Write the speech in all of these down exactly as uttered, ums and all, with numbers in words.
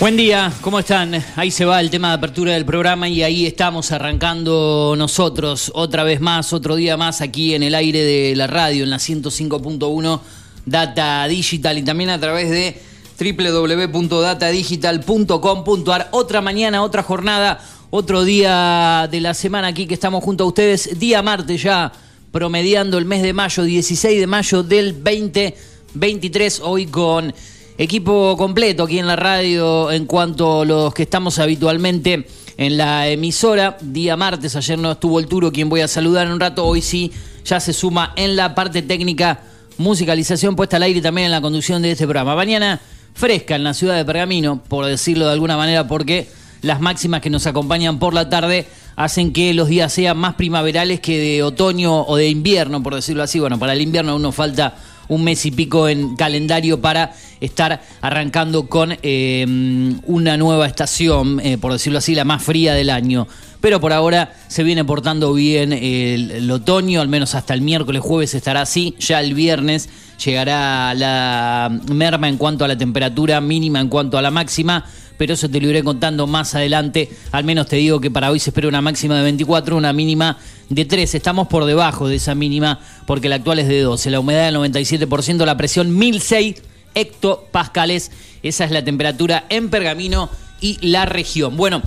Buen día, ¿cómo están? Ahí se va el tema de apertura del programa y ahí estamos arrancando nosotros otra vez más, otro día más aquí en el aire de la radio, en la ciento cinco punto uno Data Digital y también a través de doble u doble u doble u punto data digital punto com punto a r. Otra mañana, otra jornada, otro día de la semana aquí que estamos junto a ustedes, día martes ya, promediando el mes de mayo, dieciséis de mayo del veinte veintitrés, hoy con equipo completo aquí en la radio en cuanto a los que estamos habitualmente en la emisora. Día martes, ayer no estuvo el Turo, quien voy a saludar en un rato. Hoy sí, ya se suma en la parte técnica, musicalización, puesta al aire y también en la conducción de este programa. Mañana fresca en la ciudad de Pergamino, por decirlo de alguna manera, porque las máximas que nos acompañan por la tarde hacen que los días sean más primaverales que de otoño o de invierno, por decirlo así. Bueno, para el invierno aún nos falta un mes y pico en calendario para estar arrancando con eh, una nueva estación, eh, por decirlo así, la más fría del año. Pero por ahora se viene portando bien el, el otoño, al menos hasta el miércoles, jueves estará así. Ya el viernes llegará la merma en cuanto a la temperatura mínima, en cuanto a la máxima, pero eso te lo iré contando más adelante. Al menos te digo que para hoy se espera una máxima de veinticuatro, una mínima de tres. Estamos por debajo de esa mínima porque la actual es de doce. La humedad del noventa y siete por ciento, la presión mil seis hectopascales. Esa es la temperatura en Pergamino y la región. Bueno,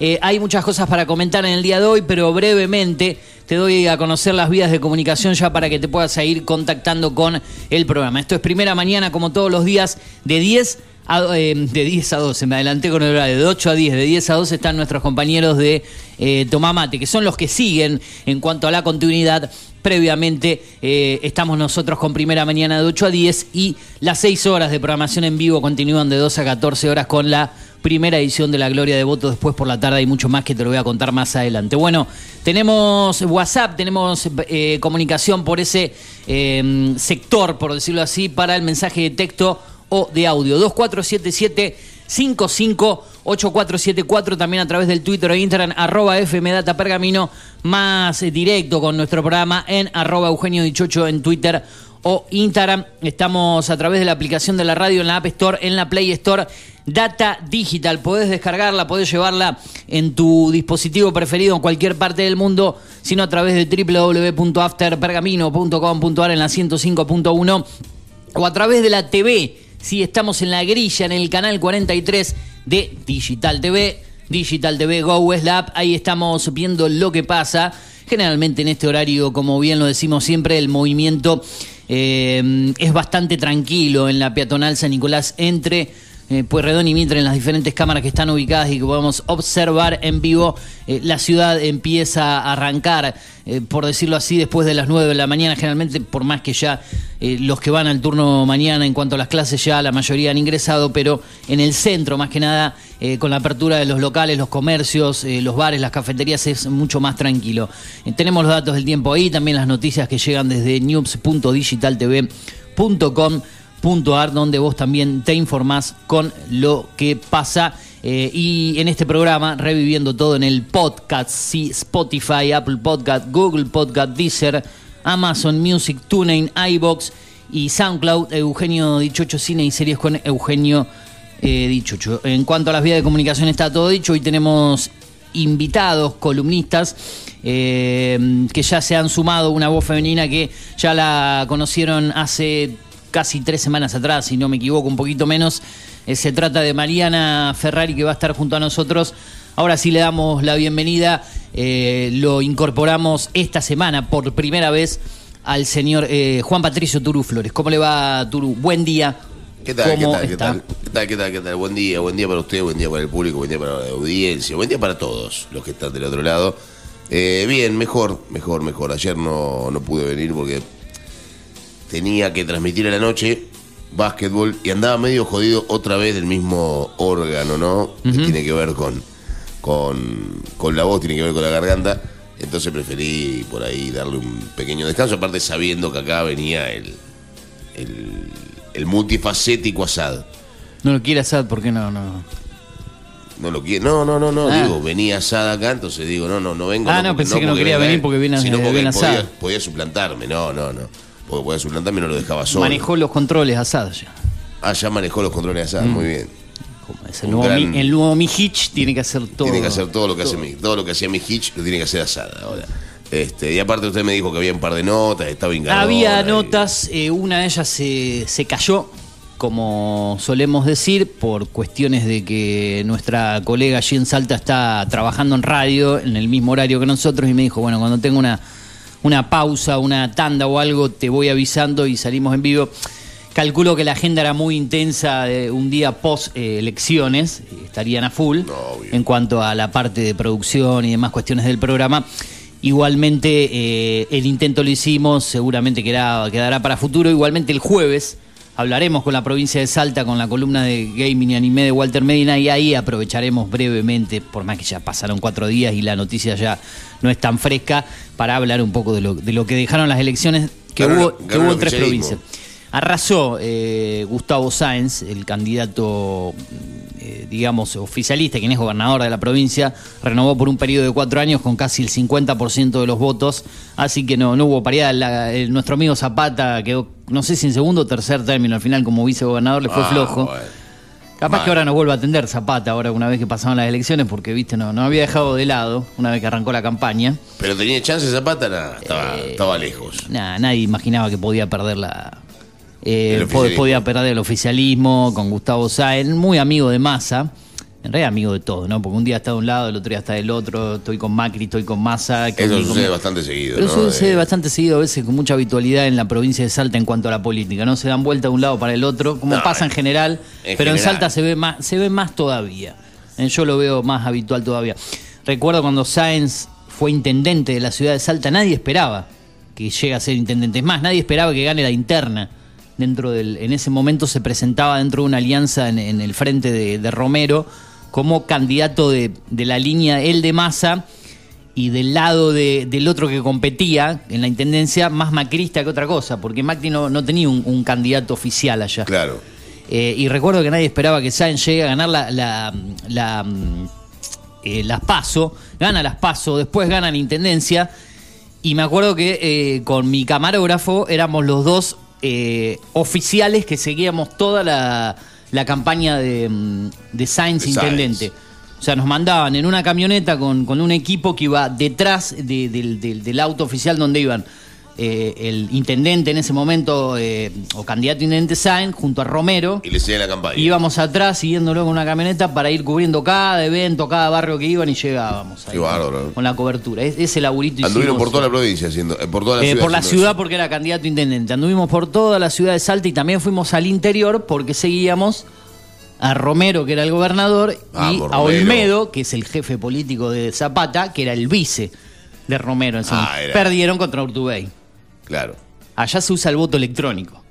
eh, hay muchas cosas para comentar en el día de hoy, pero brevemente te doy a conocer las vías de comunicación ya para que te puedas seguir contactando con el programa. Esto es Primera Mañana, como todos los días, de diez a doce, me adelanté con el horario, de ocho a diez, de diez a doce están nuestros compañeros de eh, Tomá Mate, que son los que siguen en cuanto a la continuidad. Previamente eh, estamos nosotros con Primera Mañana de ocho a diez y las seis horas de programación en vivo continúan de doce a catorce horas con la primera edición de La Gloria de Voto. Después por la tarde hay mucho más que te lo voy a contar más adelante. Bueno, tenemos WhatsApp, tenemos eh, comunicación por ese eh, sector, por decirlo así, para el mensaje de texto o de audio. dos cuatro siete siete cinco cinco ocho cuatro siete cuatro, también a través del Twitter e Instagram, arroba F M Data Pergamino, más directo con nuestro programa en arroba Eugenio Dichocho en Twitter o Instagram. Estamos a través de la aplicación de la radio en la App Store, en la Play Store, Data Digital. Podés descargarla, podés llevarla en tu dispositivo preferido en cualquier parte del mundo, sino a través de doble u doble u doble u punto after pergamino punto com punto a r en la ciento cinco punto uno o a través de la T V. Sí, estamos en la grilla, en el canal cuarenta y tres de Digital T V. Digital T V Go es la app. Ahí estamos viendo lo que pasa. Generalmente en este horario, como bien lo decimos siempre, el movimiento eh, es bastante tranquilo en la peatonal San Nicolás entre eh, Pueyrredón y Mitre, en las diferentes cámaras que están ubicadas y que podemos observar en vivo. Eh, la ciudad empieza a arrancar, eh, por decirlo así, después de las nueve de la mañana. Generalmente, por más que ya... Eh, los que van al turno mañana en cuanto a las clases ya la mayoría han ingresado, pero en el centro más que nada eh, con la apertura de los locales, los comercios, eh, los bares, las cafeterías es mucho más tranquilo. Eh, tenemos los datos del tiempo ahí, también las noticias que llegan desde news punto digital t v punto com punto a r, donde vos también te informás con lo que pasa. Eh, y en este programa, reviviendo todo en el podcast, sí, Spotify, Apple Podcast, Google Podcast, Deezer, Amazon Music, TuneIn, iVoox y SoundCloud, Eugenio Dichocho Cine y Series con Eugenio eh, Dichocho. En cuanto a las vías de comunicación está todo dicho. Hoy tenemos invitados, columnistas eh, que ya se han sumado. Una voz femenina que ya la conocieron hace casi tres semanas atrás, si no me equivoco, un poquito menos. Eh, se trata de Mariana Ferrari, que va a estar junto a nosotros. Ahora sí le damos la bienvenida, eh, lo incorporamos esta semana por primera vez al señor eh, Juan Patricio Turú Flores. ¿Cómo le va, Turú? Buen día. ¿Qué tal, ¿Cómo qué, tal, está? qué tal, qué tal, qué tal, qué tal? Buen día, buen día para usted, buen día para el público, buen día para la audiencia, buen día para todos los que están del otro lado. Eh, bien, mejor, mejor, mejor. Ayer no, no pude venir porque tenía que transmitir a la noche básquetbol y andaba medio jodido otra vez del mismo órgano, ¿no? Uh-huh. Que tiene que ver con... Con, con la voz, tiene que ver con la garganta, entonces preferí por ahí darle un pequeño descanso, aparte sabiendo que acá venía el el, el multifacético Asad. No lo quiere Asad, ¿por qué no? No, no lo quiere, no, no, no, no, ah. digo, venía Asad acá, entonces digo, no, no, no vengo. Ah, no, no pensé no que no quería venga, venir porque viene, sino porque viene Asad. Podía, podía suplantarme, no, no, no, porque podía suplantarme, no lo dejaba solo. Manejó los controles Asad ya. Ah, ya manejó los controles Asad, mm. muy bien. Es el, nuevo gran... mi, el nuevo Mijich tiene que hacer todo. Tiene que hacer todo lo que todo. hace mi, todo lo que hacía Mijich lo tiene que hacer Asada ahora. Este, y aparte usted me dijo que había un par de notas, estaba enganchado. Había notas, y... eh, una de ellas se, se cayó, como solemos decir, por cuestiones de que nuestra colega allí en Salta está trabajando en radio en el mismo horario que nosotros y me dijo, bueno, cuando tengo una, una pausa, una tanda o algo, te voy avisando y salimos en vivo. Calculo que la agenda era muy intensa de un día post eh, elecciones, estarían a full Obvio. en cuanto a la parte de producción y demás cuestiones del programa. Igualmente eh, el intento lo hicimos, seguramente quedará, quedará para futuro. Igualmente el jueves hablaremos con la provincia de Salta con la columna de Gaming y Anime de Walter Medina y ahí aprovecharemos brevemente, por más que ya pasaron cuatro días y la noticia ya no es tan fresca, para hablar un poco de lo, de lo que dejaron las elecciones que ganó, hubo, que hubo en tres provincias. Arrasó eh, Gustavo Sáenz, el candidato, eh, digamos, oficialista, quien es gobernador de la provincia, renovó por un periodo de cuatro años con casi el cincuenta por ciento de los votos, así que no, no hubo paridad. La, el, nuestro amigo Zapata quedó, no sé si en segundo o tercer término, al final como vicegobernador le fue ah, flojo. Bueno. Capaz Man. que ahora nos vuelva a atender Zapata, ahora una vez que pasaron las elecciones, porque viste no, no había dejado de lado una vez que arrancó la campaña. Pero tenía chance Zapata, nah, estaba, eh, estaba lejos. Nah, nadie imaginaba que podía perder la... eh, oficialismo. Podía perder el oficialismo con Gustavo Sáenz, muy amigo de Massa, en realidad amigo de todo, ¿no? Porque un día está de un lado, el otro día está del otro, estoy con Macri, estoy con Massa. Eso sucede conmigo bastante seguido, ¿no? Eso sucede eh... bastante seguido, a veces con mucha habitualidad en la provincia de Salta en cuanto a la política, ¿no? Se dan vuelta de un lado para el otro, como no, pasa en general, en pero general. en Salta se ve más, se ve más todavía. Yo lo veo más habitual todavía. Recuerdo cuando Sáenz fue intendente de la ciudad de Salta, nadie esperaba que llegue a ser intendente. Es más, nadie esperaba que gane la interna. Dentro del, en ese momento se presentaba dentro de una alianza en, en el frente de, de Romero como candidato de, de la línea él de Massa y del lado de, del otro que competía en la intendencia, más macrista que otra cosa, porque Macri no, no tenía un, un candidato oficial allá. Claro. Eh, y recuerdo que nadie esperaba que Sáenz llegue a ganar la, la, la, eh, las PASO, gana las PASO, después gana la intendencia. Y me acuerdo que eh, con mi camarógrafo éramos los dos eh, oficiales que seguíamos toda la, la campaña de, de Sáenz intendente. O sea, nos mandaban en una camioneta con, con un equipo que iba detrás de, de, de, del auto oficial donde iban. Eh, el intendente en ese momento eh, o candidato intendente Sáenz junto a Romero y le sigue la campaña. Íbamos atrás siguiéndolo con una camioneta para ir cubriendo cada evento, cada barrio que iban y llegábamos ahí, con, con la cobertura. Es, ese laburito anduvimos por toda la provincia haciendo, eh, por toda la eh, ciudad, por la ciudad eso. Porque era candidato intendente. Anduvimos por toda la ciudad de Salta y también fuimos al interior porque seguíamos a Romero, que era el gobernador, ah, y a Olmedo, que es el jefe político de Zapata, que era el vice de Romero. En ah, era... Perdieron contra Urtubey. Claro. Allá se usa el voto electrónico.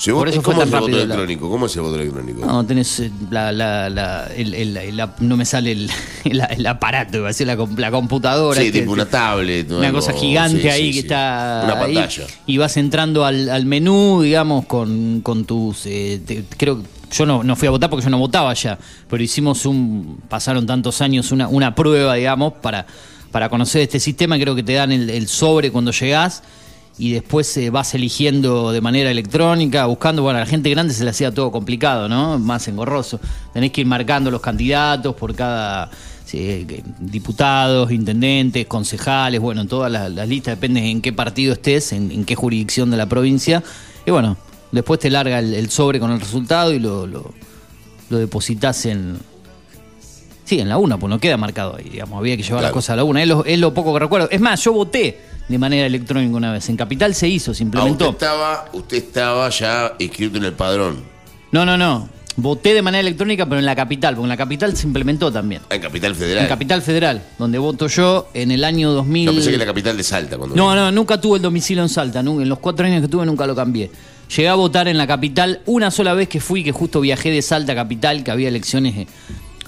Vota, Por eso ¿Cómo fue tan es el voto electrónico? ¿Cómo es el voto electrónico? No, tenés la, la, la, el, el, el, el, no me sale el, el, el aparato, iba a decir la, la computadora. Sí, que, tipo una tablet. Una algo, cosa gigante sí, ahí sí, que sí. está. Una pantalla. Ahí, y vas entrando al, al menú, digamos, con, con tus. Eh, te, creo yo no, no fui a votar porque yo no votaba ya, pero hicimos un. Pasaron tantos años una, una prueba, digamos, para. Para conocer este sistema, creo que te dan el, el sobre cuando llegás y después eh, vas eligiendo de manera electrónica, buscando. Bueno, a la gente grande se le hacía todo complicado, ¿no? Más engorroso. Tenés que ir marcando los candidatos por cada eh, diputados, intendentes, concejales, bueno, todas las, las listas, depende en qué partido estés, en, en qué jurisdicción de la provincia. Y bueno, después te larga el, el sobre con el resultado y lo, lo, lo depositás en... Sí, en la una, pues no queda marcado ahí, digamos, había que llevar claro. las cosas a la una, es lo, es lo poco que recuerdo. Es más, yo voté de manera electrónica una vez, en Capital se hizo, se implementó. Ah, usted, estaba, usted estaba ya inscrito en el padrón. No, no, no, voté de manera electrónica, pero en la Capital, porque en la Capital se implementó también. Ah, en Capital Federal. En Capital Federal, donde voto yo en el año dos mil. No, pensé que la capital de Salta. Cuando no, no, nunca tuve el domicilio en Salta, en los cuatro años que tuve nunca lo cambié. Llegué a votar en la Capital una sola vez que fui, que justo viajé de Salta a Capital, que había elecciones... Eh,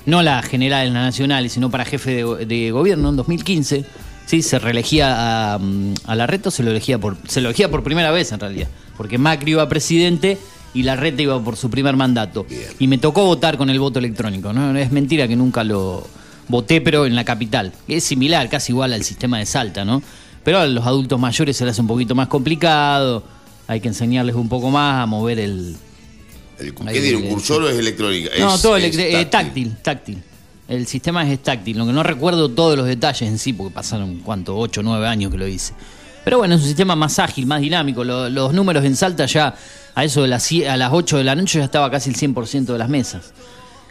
no la general en la nacional, sino para jefe de, de gobierno en dos mil quince. Sí, se reelegía a, a Larreta, se lo elegía por se lo elegía por primera vez en realidad, porque Macri iba presidente y Larreta iba por su primer mandato. Bien. Y me tocó votar con el voto electrónico, ¿no? Es mentira que nunca lo voté, pero en la Capital. Es similar, casi igual al sistema de Salta, ¿no? Pero a los adultos mayores se les hace un poquito más complicado, hay que enseñarles un poco más a mover el... El, ¿Qué tiene? ¿Un cursor o es electrónica? No, es, todo es táctil. Eh, táctil, táctil. El sistema es táctil, lo que no recuerdo todos los detalles en sí, porque pasaron, ¿cuánto? ocho o nueve años que lo hice. Pero bueno, es un sistema más ágil, más dinámico. Lo, los números en Salta ya, a eso de las, a las ocho de la noche ya estaba casi el cien por ciento de las mesas.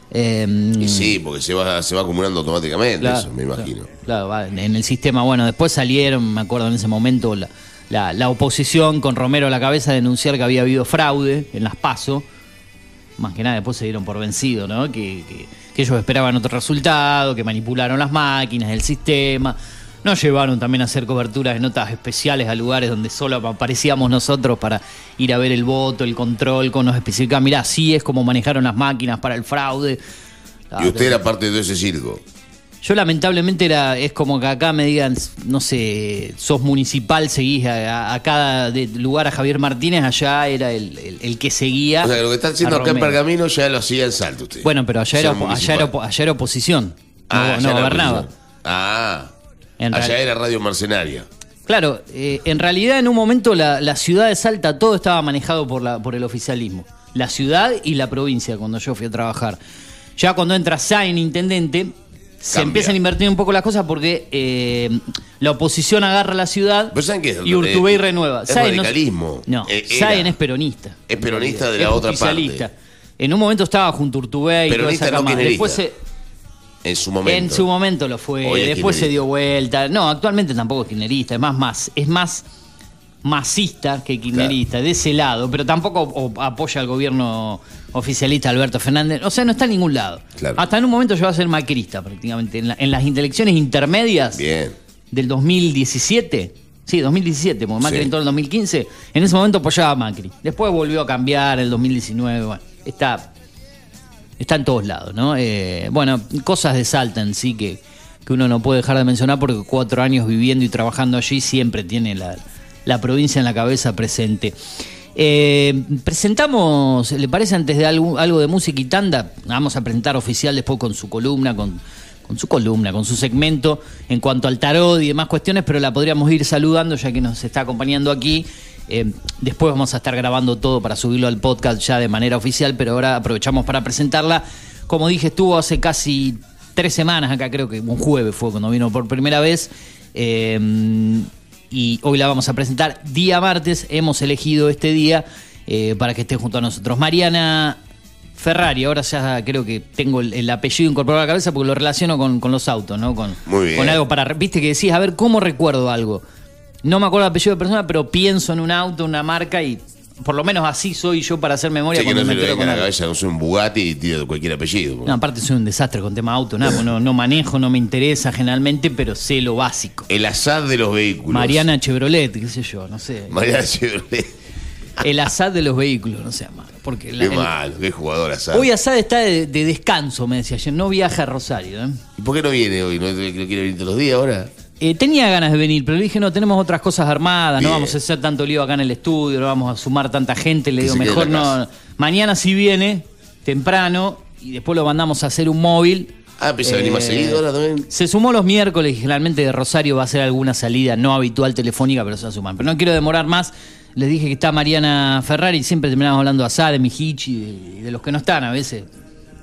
Eh, y sí, porque se va, se va acumulando automáticamente, claro, eso me imagino. Claro, claro, en el sistema, bueno, después salieron, me acuerdo en ese momento, la, la, la oposición con Romero a la cabeza a denunciar que había habido fraude en las PASO. Más que nada después se dieron por vencido, ¿no? Que, que, que ellos esperaban otro resultado, que manipularon las máquinas, el sistema. Nos llevaron también a hacer coberturas de notas especiales a lugares donde solo aparecíamos nosotros para ir a ver el voto, el control, con nos especificaban, mirá, así es como manejaron las máquinas para el fraude. Claro, ¿y usted era parte de ese circo? Yo lamentablemente era, es como que acá me digan, no sé, sos municipal, seguís a, a, a cada de, lugar a Javier Martínez, allá era el, el, el que seguía. O sea, que lo que están haciendo acá en Pergamino ya lo hacía en Salta usted. Bueno, pero allá, era, allá, era, allá era oposición, ah, no, no gobernaba. Oposición. Ah, en allá real... era radio mercenaria. Claro, eh, en realidad en un momento la, la ciudad de Salta todo estaba manejado por, la, por el oficialismo. La ciudad y la provincia cuando yo fui a trabajar. Ya cuando entra Sáenz intendente... se cambia. Empiezan a invertir un poco las cosas porque eh, la oposición agarra la ciudad. ¿Pero saben qué es? Y Urtubey renueva. Es radicalismo. No, Sáenz es peronista. Es peronista de la otra parte. En un momento estaba junto a Urtubey y toda esa camada. Después se... En su momento. En su momento lo fue, hoy después se dio vuelta. No, actualmente tampoco es kirchnerista, es más, más es más masista que kirchnerista, claro. De ese lado, pero tampoco o, apoya al gobierno oficialista Alberto Fernández. O sea, no está en ningún lado. Claro. Hasta en un momento llegó a ser macrista prácticamente. En, la, en las elecciones intermedias bien. Del dos mil diecisiete, sí, dos mil diecisiete, porque Macri sí. entró en el dos mil quince, en ese momento apoyaba a Macri. Después volvió a cambiar el dos mil diecinueve, bueno, está... Está en todos lados, ¿no? Eh, bueno, cosas de Salta en sí que, que uno no puede dejar de mencionar porque cuatro años viviendo y trabajando allí siempre tiene la, la provincia en la cabeza presente. Eh, presentamos, ¿le parece antes de algo, algo de música y tanda? Vamos a presentar oficial después con su columna, con, con su columna, con su segmento en cuanto al tarot y demás cuestiones, pero la podríamos ir saludando ya que nos está acompañando aquí. Eh, después vamos a estar grabando todo para subirlo al podcast ya de manera oficial, pero ahora aprovechamos para presentarla. Como dije, estuvo hace casi tres semanas acá, creo que un jueves fue cuando vino por primera vez. Eh, y hoy la vamos a presentar día martes. Hemos elegido este día eh, para que esté junto a nosotros. Mariana Ferrari, ahora ya creo que tengo el, el apellido incorporado a la cabeza porque lo relaciono con, con los autos, ¿no? Con, muy bien. Con algo para. Viste que decís, a ver, ¿cómo recuerdo algo? No me acuerdo el apellido de persona, pero pienso en un auto, una marca y por lo menos así soy yo para hacer memoria. Sí, cuando que no me con la cabeza, no soy un Bugatti y tiro cualquier apellido. No, aparte soy un desastre con tema auto, nada, no, no manejo, no me interesa generalmente, pero sé lo básico. El Asad de los vehículos. Mariana Chevrolet, qué sé yo, no sé. Mariana Chevrolet. El Asad de los vehículos, no sé, malo. Porque la, qué el, malo, qué jugador Asad. Hoy Asad está de, de descanso, me decía ayer, no viaja a Rosario. ¿eh? ¿Y por qué no viene hoy? ¿No, no quiere venir todos los días ahora? Eh, tenía ganas de venir, pero le dije, no, tenemos otras cosas armadas, bien. No vamos a hacer tanto lío acá en el estudio, no vamos a sumar tanta gente, le digo, mejor no. Mañana sí viene, temprano, y después lo mandamos a hacer un móvil. Ah, empieza eh, a venir más seguido ahora también. Se sumó los miércoles, generalmente de Rosario va a hacer alguna salida no habitual telefónica, pero se va a sumar. Pero no quiero demorar más, les dije que está Mariana Ferrari, siempre terminamos hablando de Asad, de Mijichi, de, de los que no están a veces.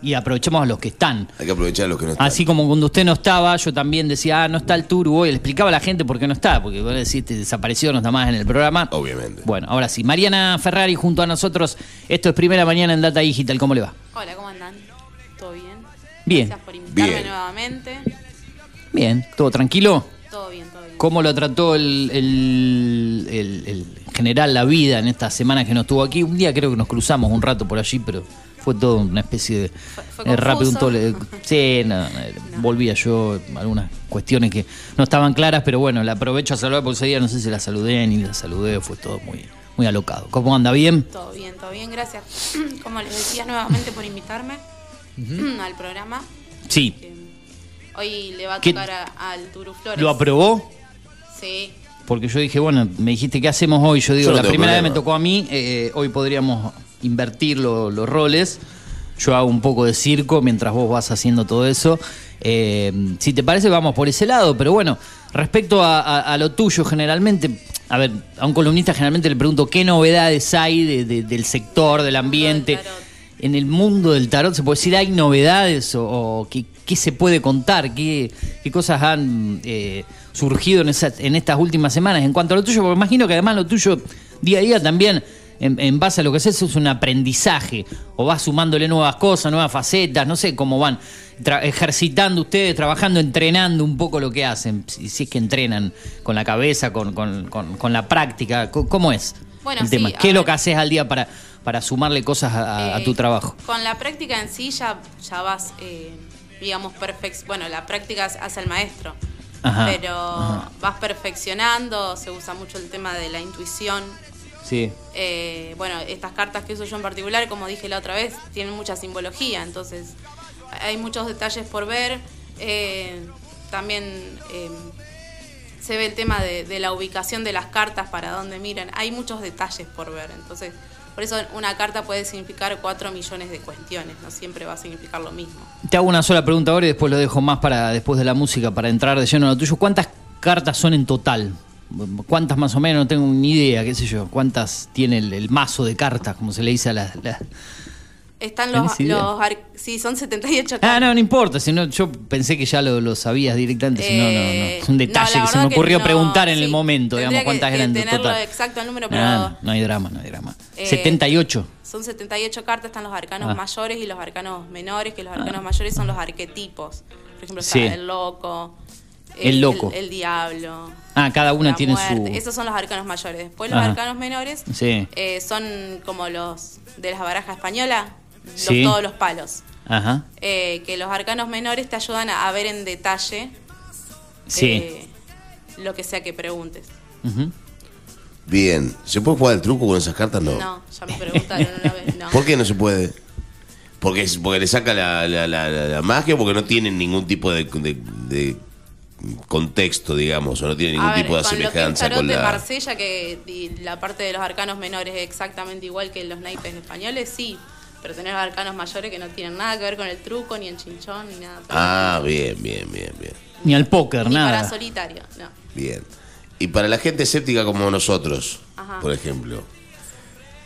Y aprovechamos a los que están. Hay que aprovechar a los que no están. Así como cuando usted no estaba, yo también decía, ah, no está el Turú hoy. Le explicaba a la gente por qué no está, porque vos decís, te desapareció, no está más en el programa. Obviamente. Bueno, ahora sí. Mariana Ferrari junto a nosotros. Esto es Primera Mañana en Data Digital. ¿Cómo le va? Hola, ¿cómo andan? ¿Todo bien? Bien. Gracias por invitarme bien. Nuevamente. Bien. ¿Todo tranquilo? Todo bien, todo bien. ¿Cómo lo trató el, el, el, el general la vida en estas semanas que no estuvo aquí? Un día creo que nos cruzamos un rato por allí, pero... Fue todo una especie de fue, fue eh, rápido un tole. Sí, no, no, no. Volvía yo algunas cuestiones que no estaban claras, pero bueno, la aprovecho a saludar porque ese día no sé si la saludé ni la saludé, fue todo muy, muy alocado. ¿Cómo anda? ¿Bien? Todo bien, todo bien, gracias. Como les decía nuevamente por invitarme uh-huh. al programa. Sí. Hoy le va a tocar a, al Turú Flores. ¿Lo aprobó? Sí. Porque yo dije, bueno, me dijiste, ¿qué hacemos hoy? Yo digo, yo no la primera problema. Vez me tocó a mí, eh, hoy podríamos... invertir lo, los roles. Yo hago un poco de circo mientras vos vas haciendo todo eso. Eh, si te parece, vamos por ese lado. Pero bueno, respecto a, a, a lo tuyo, generalmente... A ver, a un columnista generalmente le pregunto qué novedades hay de, de, del sector, del ambiente. En el mundo del tarot, ¿se puede decir hay novedades o, o qué, qué se puede contar? ¿Qué, qué cosas han eh, surgido en, esas, en estas últimas semanas? En cuanto a lo tuyo, porque imagino que además lo tuyo día a día también... En, en base a lo que haces es un aprendizaje o vas sumándole nuevas cosas, nuevas facetas, no sé cómo van tra- ejercitando ustedes, trabajando, entrenando un poco lo que hacen, si, si es que entrenan con la cabeza, con, con, con, con la práctica, ¿cómo es bueno, el sí, tema? ¿Qué es lo que haces al día para, para sumarle cosas a, eh, a tu trabajo? Con la práctica en sí ya, ya vas, eh, digamos, perfec- bueno, la práctica hace el maestro, ajá, pero ajá. vas perfeccionando, se usa mucho el tema de la intuición. Sí. Eh, bueno, estas cartas que uso yo en particular, como dije la otra vez, tienen mucha simbología, entonces hay muchos detalles por ver. Eh, también eh, se ve el tema de, de la ubicación de las cartas, para dónde miran. Hay muchos detalles por ver, entonces por eso una carta puede significar cuatro millones de cuestiones, no siempre va a significar lo mismo. Te hago una sola pregunta ahora y después lo dejo más para después de la música, para entrar de lleno a lo tuyo. ¿Cuántas cartas son en total? ¿Cuántas más o menos? No tengo ni idea, qué sé yo. ¿Cuántas tiene el, el mazo de cartas, como se le dice a las, las, Están los, los ar- sí, son setenta y ocho. Ah, no, no importa, sino yo pensé que ya lo, lo sabías directamente, eh, si no, no, no. Es un detalle no, que se me ocurrió no, preguntar en sí, el momento, digamos, cuántas eran en total. Exacto el número, pero nah, no hay drama, no hay drama. Eh, setenta y ocho. Son setenta y ocho cartas, están los arcanos ah. mayores y los arcanos menores, que los arcanos ah. mayores son los arquetipos. Por ejemplo, sí. está el loco, el, el loco, el, el diablo. Ah, cada una tiene muerte. su... Esos son los arcanos mayores. Después Ajá. los arcanos menores sí. eh, son como los de las barajas españolas. Los, sí. todos los palos. Ajá. Eh, que los arcanos menores te ayudan a ver en detalle sí. eh, lo que sea que preguntes. Uh-huh. Bien. ¿Se puede jugar el truco con esas cartas? No, no ya me preguntaron una vez. No. ¿Por qué no se puede? Porque, porque le saca la, la, la, la magia, porque no tienen ningún tipo de, de, de contexto, digamos, o no tienen ningún a tipo ver, de con semejanza lo que es tarot con la... de Marsella, que la parte de los arcanos menores es exactamente igual que los naipes españoles, sí. Pero tenés arcanos mayores que no tienen nada que ver con el truco, ni el chinchón, ni nada. Ah, bien, bien, bien, bien. Ni al póker, ni nada. Ni para solitario, no. Bien. Y para la gente escéptica como nosotros, Ajá. por ejemplo,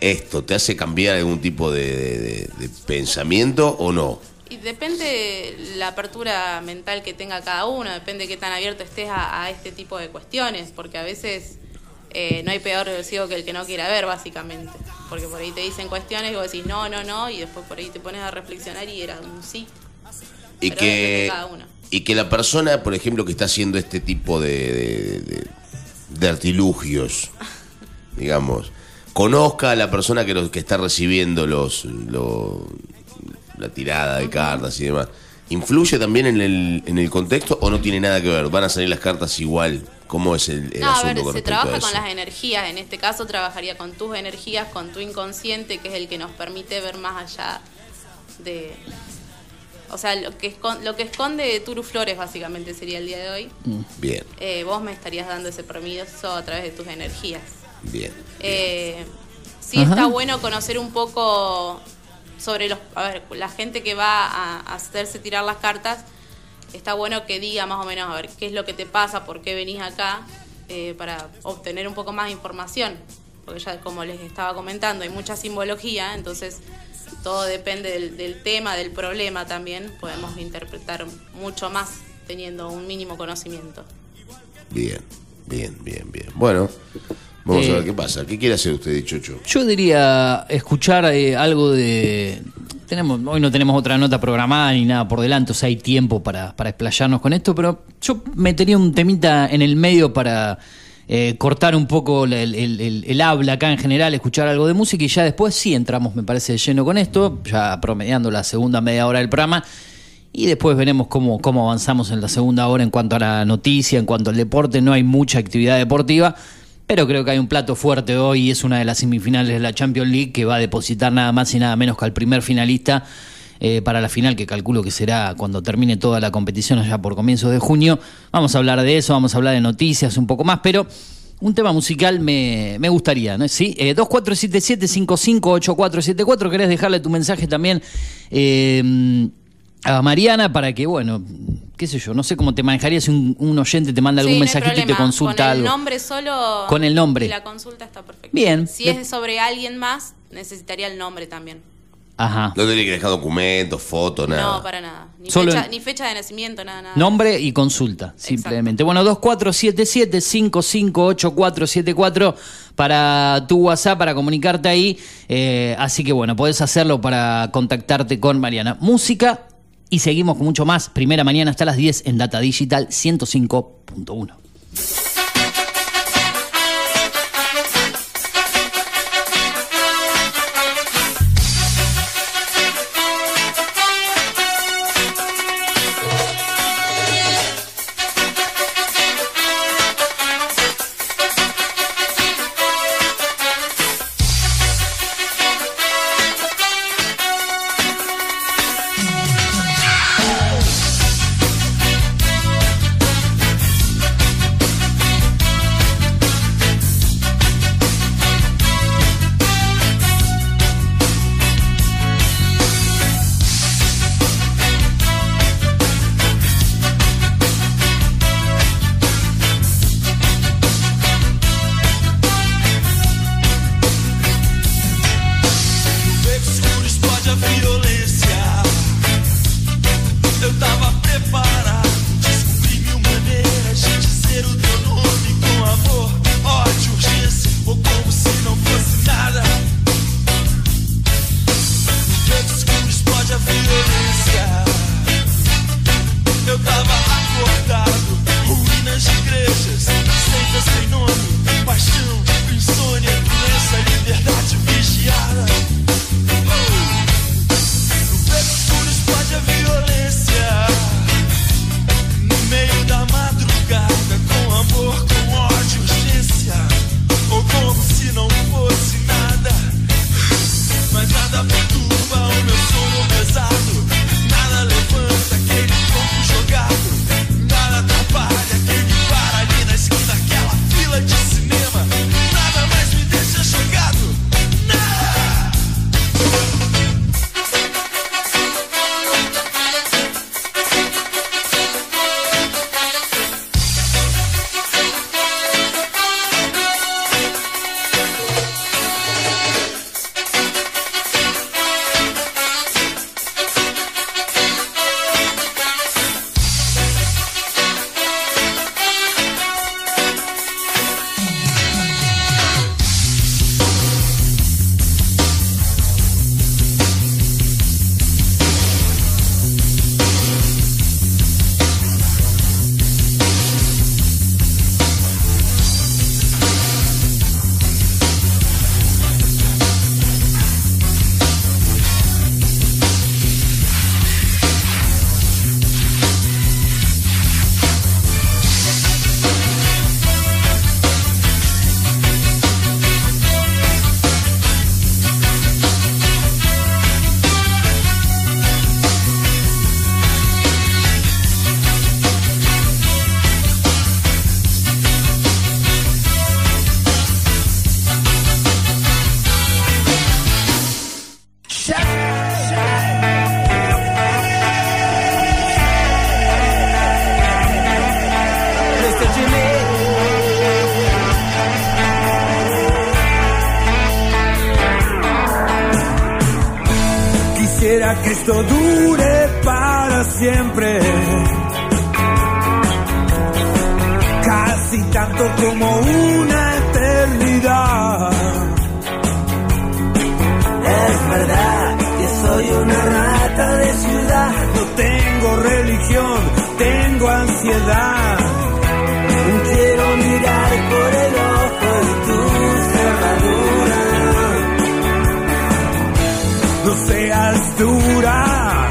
¿esto te hace cambiar algún tipo de, de, de, de pensamiento o no? Y depende la apertura mental que tenga cada uno, depende de qué tan abierto estés a, a este tipo de cuestiones, porque a veces... Eh, no hay peor ciego que el que no quiera ver, básicamente. Porque por ahí te dicen cuestiones y vos decís no, no, no, y después por ahí te pones a reflexionar y era un sí. Y Pero que cada uno. Y que la persona, por ejemplo, que está haciendo este tipo de, de, de, de artilugios, digamos, conozca a la persona que, los, que está recibiendo los, los la tirada de cartas y demás. ¿Influye también en el, en el contexto o no tiene nada que ver? ¿Van a salir las cartas igual? ¿Cómo es el, el no, asunto? A ver, con se trabaja con las energías. En este caso trabajaría con tus energías, con tu inconsciente, que es el que nos permite ver más allá de... O sea, lo que, esconde, lo que esconde Turú Flores, básicamente, sería el día de hoy. Bien. Eh, vos me estarías dando ese permiso a través de tus energías. Bien. Eh, sí, Ajá. está bueno conocer un poco sobre los... A ver, la gente que va a hacerse tirar las cartas... Está bueno que diga más o menos, a ver, qué es lo que te pasa, por qué venís acá, eh, para obtener un poco más de información. Porque ya, como les estaba comentando, hay mucha simbología, entonces todo depende del, del tema, del problema también. Podemos interpretar mucho más teniendo un mínimo conocimiento. Bien, bien, bien, bien. Bueno, vamos eh, a ver qué pasa. ¿Qué quiere hacer usted, Chocho? Yo diría escuchar eh, algo de... Tenemos, hoy no tenemos otra nota programada ni nada por delante, o sea, hay tiempo para, para explayarnos con esto, pero yo metería un temita en el medio para eh, cortar un poco el, el, el, el habla acá en general, escuchar algo de música y ya después sí entramos, me parece, de lleno con esto, ya promediando la segunda media hora del programa, y después veremos cómo, cómo avanzamos en la segunda hora en cuanto a la noticia, en cuanto al deporte. No hay mucha actividad deportiva, pero creo que hay un plato fuerte hoy, y es una de las semifinales de la Champions League que va a depositar nada más y nada menos que al primer finalista eh, para la final, que calculo que será cuando termine toda la competición allá por comienzos de junio. Vamos a hablar de eso, vamos a hablar de noticias un poco más, pero un tema musical me, me gustaría, ¿no? ¿Sí? Eh, dos cuatro siete siete cinco cinco ocho cuatro siete cuatro, querés dejarle tu mensaje también eh, a Mariana para que, bueno... qué sé yo, no sé cómo te manejarías si un, un oyente te manda algún sí, no mensajito y te consulta algo. Con el algo. nombre solo. Con el nombre. La consulta está perfecta. Bien. Si es sobre alguien más, necesitaría el nombre también. Ajá. No tenés que dejar documentos, fotos, nada. No, para nada. Ni, fecha, en... ni fecha de nacimiento, nada, nada. Nombre y consulta, simplemente. Exacto. Bueno, dos cuatro siete siete cinco cinco ocho cuatro siete cuatro para tu WhatsApp, para comunicarte ahí. Eh, así que bueno, podés hacerlo para contactarte con Mariana. Música. Y seguimos con mucho más. Primera mañana hasta las diez en Data Digital ciento cinco punto uno. espera que esto dure para siempre, casi tanto como una eternidad. Es verdad que soy una rata de ciudad, no tengo religión, tengo ansiedad. Quiero mirar por el ojo de tu cerradura. No seas dura,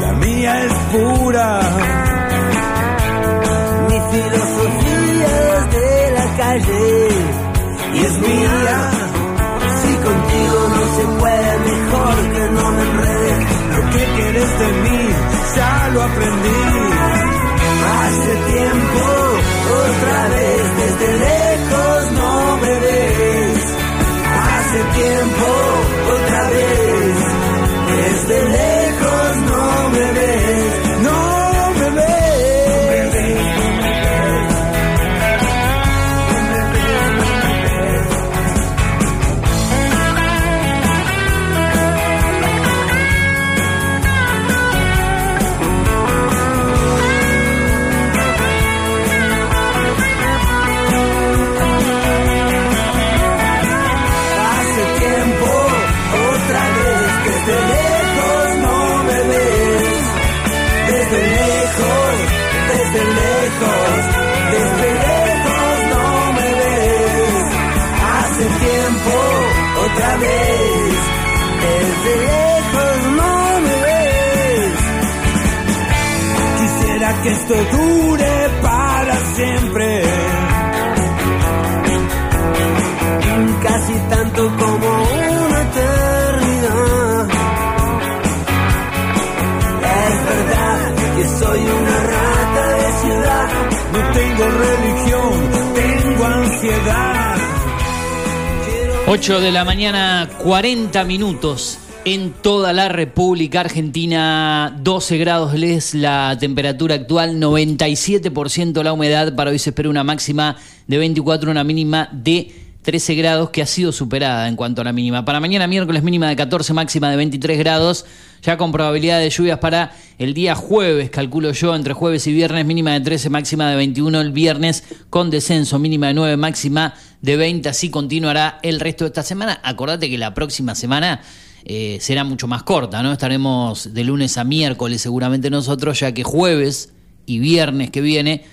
la mía es pura. Mi filosofía es de la calle y es mía. Si contigo no se puede, mejor que no me enredes. Lo que quieres de mí ya lo aprendí. Hace tiempo, otra vez, desde lejos no me ves. Hace tiempo, otra vez, desde lejos no me ves. No me ves. Desde lejos, desde lejos, desde lejos no me ves. Hace tiempo, otra vez, desde lejos no me ves. Quisiera que esto dure para siempre, casi tanto como una eternidad. Es verdad que soy una rata de ciudad, no tengo religión, tengo ansiedad. ocho de la mañana, cuarenta minutos en toda la República Argentina. Doce grados es la temperatura actual, noventa y siete por ciento la humedad. Para hoy se espera una máxima de veinticuatro, una mínima de trece grados, que ha sido superada en cuanto a la mínima. Para mañana miércoles mínima de catorce, máxima de veintitrés grados, ya con probabilidad de lluvias para el día jueves, calculo yo, entre jueves y viernes, mínima de trece, máxima de veintiuno, el viernes con descenso, mínima de nueve, máxima de veinte, así continuará el resto de esta semana. Acordate que la próxima semana eh, será mucho más corta, ¿no? Estaremos de lunes a miércoles seguramente nosotros, ya que jueves y viernes que viene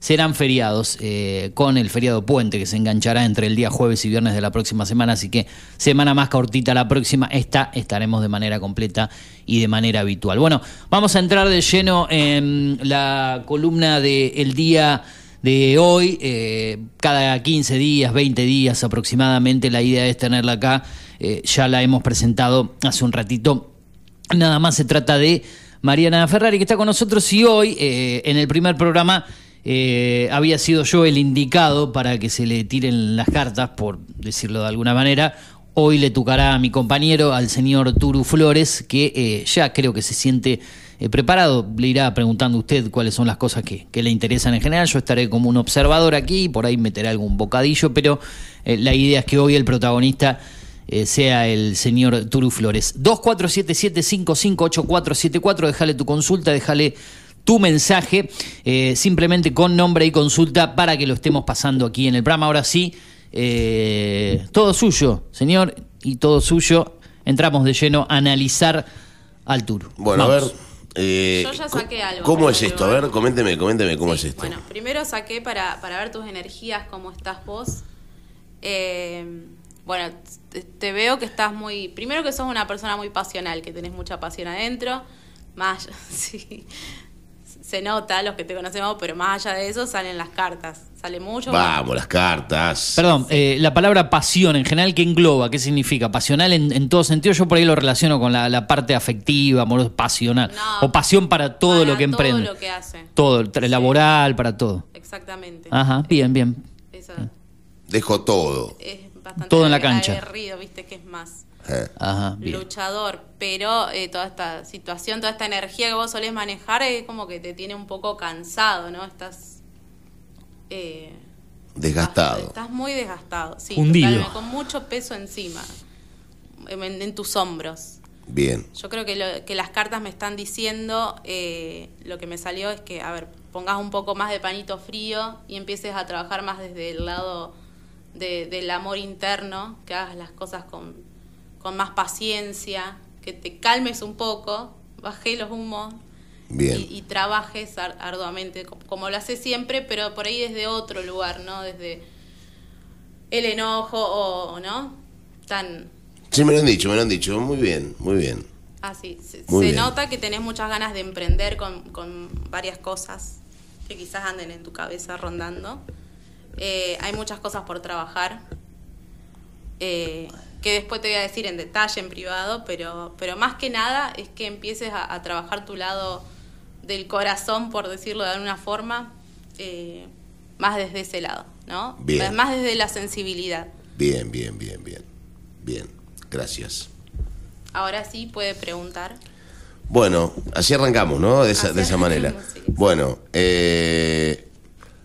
serán feriados, eh, con el feriado puente que se enganchará entre el día jueves y viernes de la próxima semana, así que semana más cortita la próxima. Esta estaremos de manera completa y de manera habitual. Bueno, vamos a entrar de lleno en la columna del día de hoy. Eh, cada quince días, veinte días aproximadamente, la idea es tenerla acá. Eh, ya la hemos presentado hace un ratito. Nada más se trata de Mariana Ferrari, que está con nosotros, y hoy eh, en el primer programa Eh, había sido yo el indicado para que se le tiren las cartas, por decirlo de alguna manera. Hoy le tocará a mi compañero, al señor Turú Flores, que eh, ya creo que se siente eh, preparado. Le irá preguntando usted cuáles son las cosas que, que le interesan en general. Yo estaré como un observador aquí, por ahí meteré algún bocadillo, pero eh, la idea es que hoy el protagonista Eh, sea el señor Turú Flores. dos cuatro siete siete cinco cinco ocho cuatro siete cuatro, déjale tu consulta, déjale tu mensaje, eh, simplemente con nombre y consulta, para que lo estemos pasando aquí en el programa. Ahora sí, eh, todo suyo, señor, y todo suyo. Entramos de lleno a analizar al Turú. Bueno, vamos. A ver, eh, yo ya saqué algo. ¿Cómo es esto? A ver, coménteme, coménteme cómo sí, es esto. Bueno, primero saqué para, para ver tus energías, cómo estás vos. Eh, bueno, te, te veo que estás muy... Primero que sos una persona muy pasional, que tenés mucha pasión adentro. Más, sí... Se nota, los que te conocemos, pero más allá de eso salen las cartas. Sale mucho. Vamos, más. Las cartas. Perdón, eh, la palabra pasión en general, ¿qué engloba? ¿Qué significa? Pasional en, en todo sentido. Yo por ahí lo relaciono con la, la parte afectiva, amorosa, pasional. No, o pasión para todo para lo que emprende. Todo lo que hace. Todo, sí. Laboral, para todo. Exactamente. Ajá, bien, bien. Eso. Dejo todo. Es bastante todo en la cancha. Aguerrido, viste, que es más. Ajá, luchador, pero eh, toda esta situación, toda esta energía que vos solés manejar es eh, como que te tiene un poco cansado, ¿no? Estás eh, desgastado. Estás muy desgastado, sí, hundido, con mucho peso encima en, en tus hombros. Bien. Yo creo que, lo, que las cartas me están diciendo, eh, lo que me salió es que, a ver, pongas un poco más de pañito frío y empieces a trabajar más desde el lado de, del amor interno, que hagas las cosas con, con más paciencia, que te calmes un poco, bajé los humos. Bien. Y, y trabajes arduamente, como lo hace siempre, pero por ahí desde otro lugar, ¿no? Desde el enojo o, ¿no? Tan... Sí, me lo han dicho, me lo han dicho. Muy bien, muy bien. Ah, sí. Se, se nota que tenés muchas ganas de emprender con, con varias cosas que quizás anden en tu cabeza rondando. Eh, hay muchas cosas por trabajar, eh, que después te voy a decir en detalle, en privado, pero, pero más que nada es que empieces a, a trabajar tu lado del corazón, por decirlo de alguna forma, eh, más desde ese lado, ¿no? Bien. Más desde la sensibilidad. Bien, bien, bien, bien. Bien, gracias. Ahora sí puede preguntar. Bueno, así arrancamos, ¿no? De esa, de esa manera. Sí. Bueno, eh,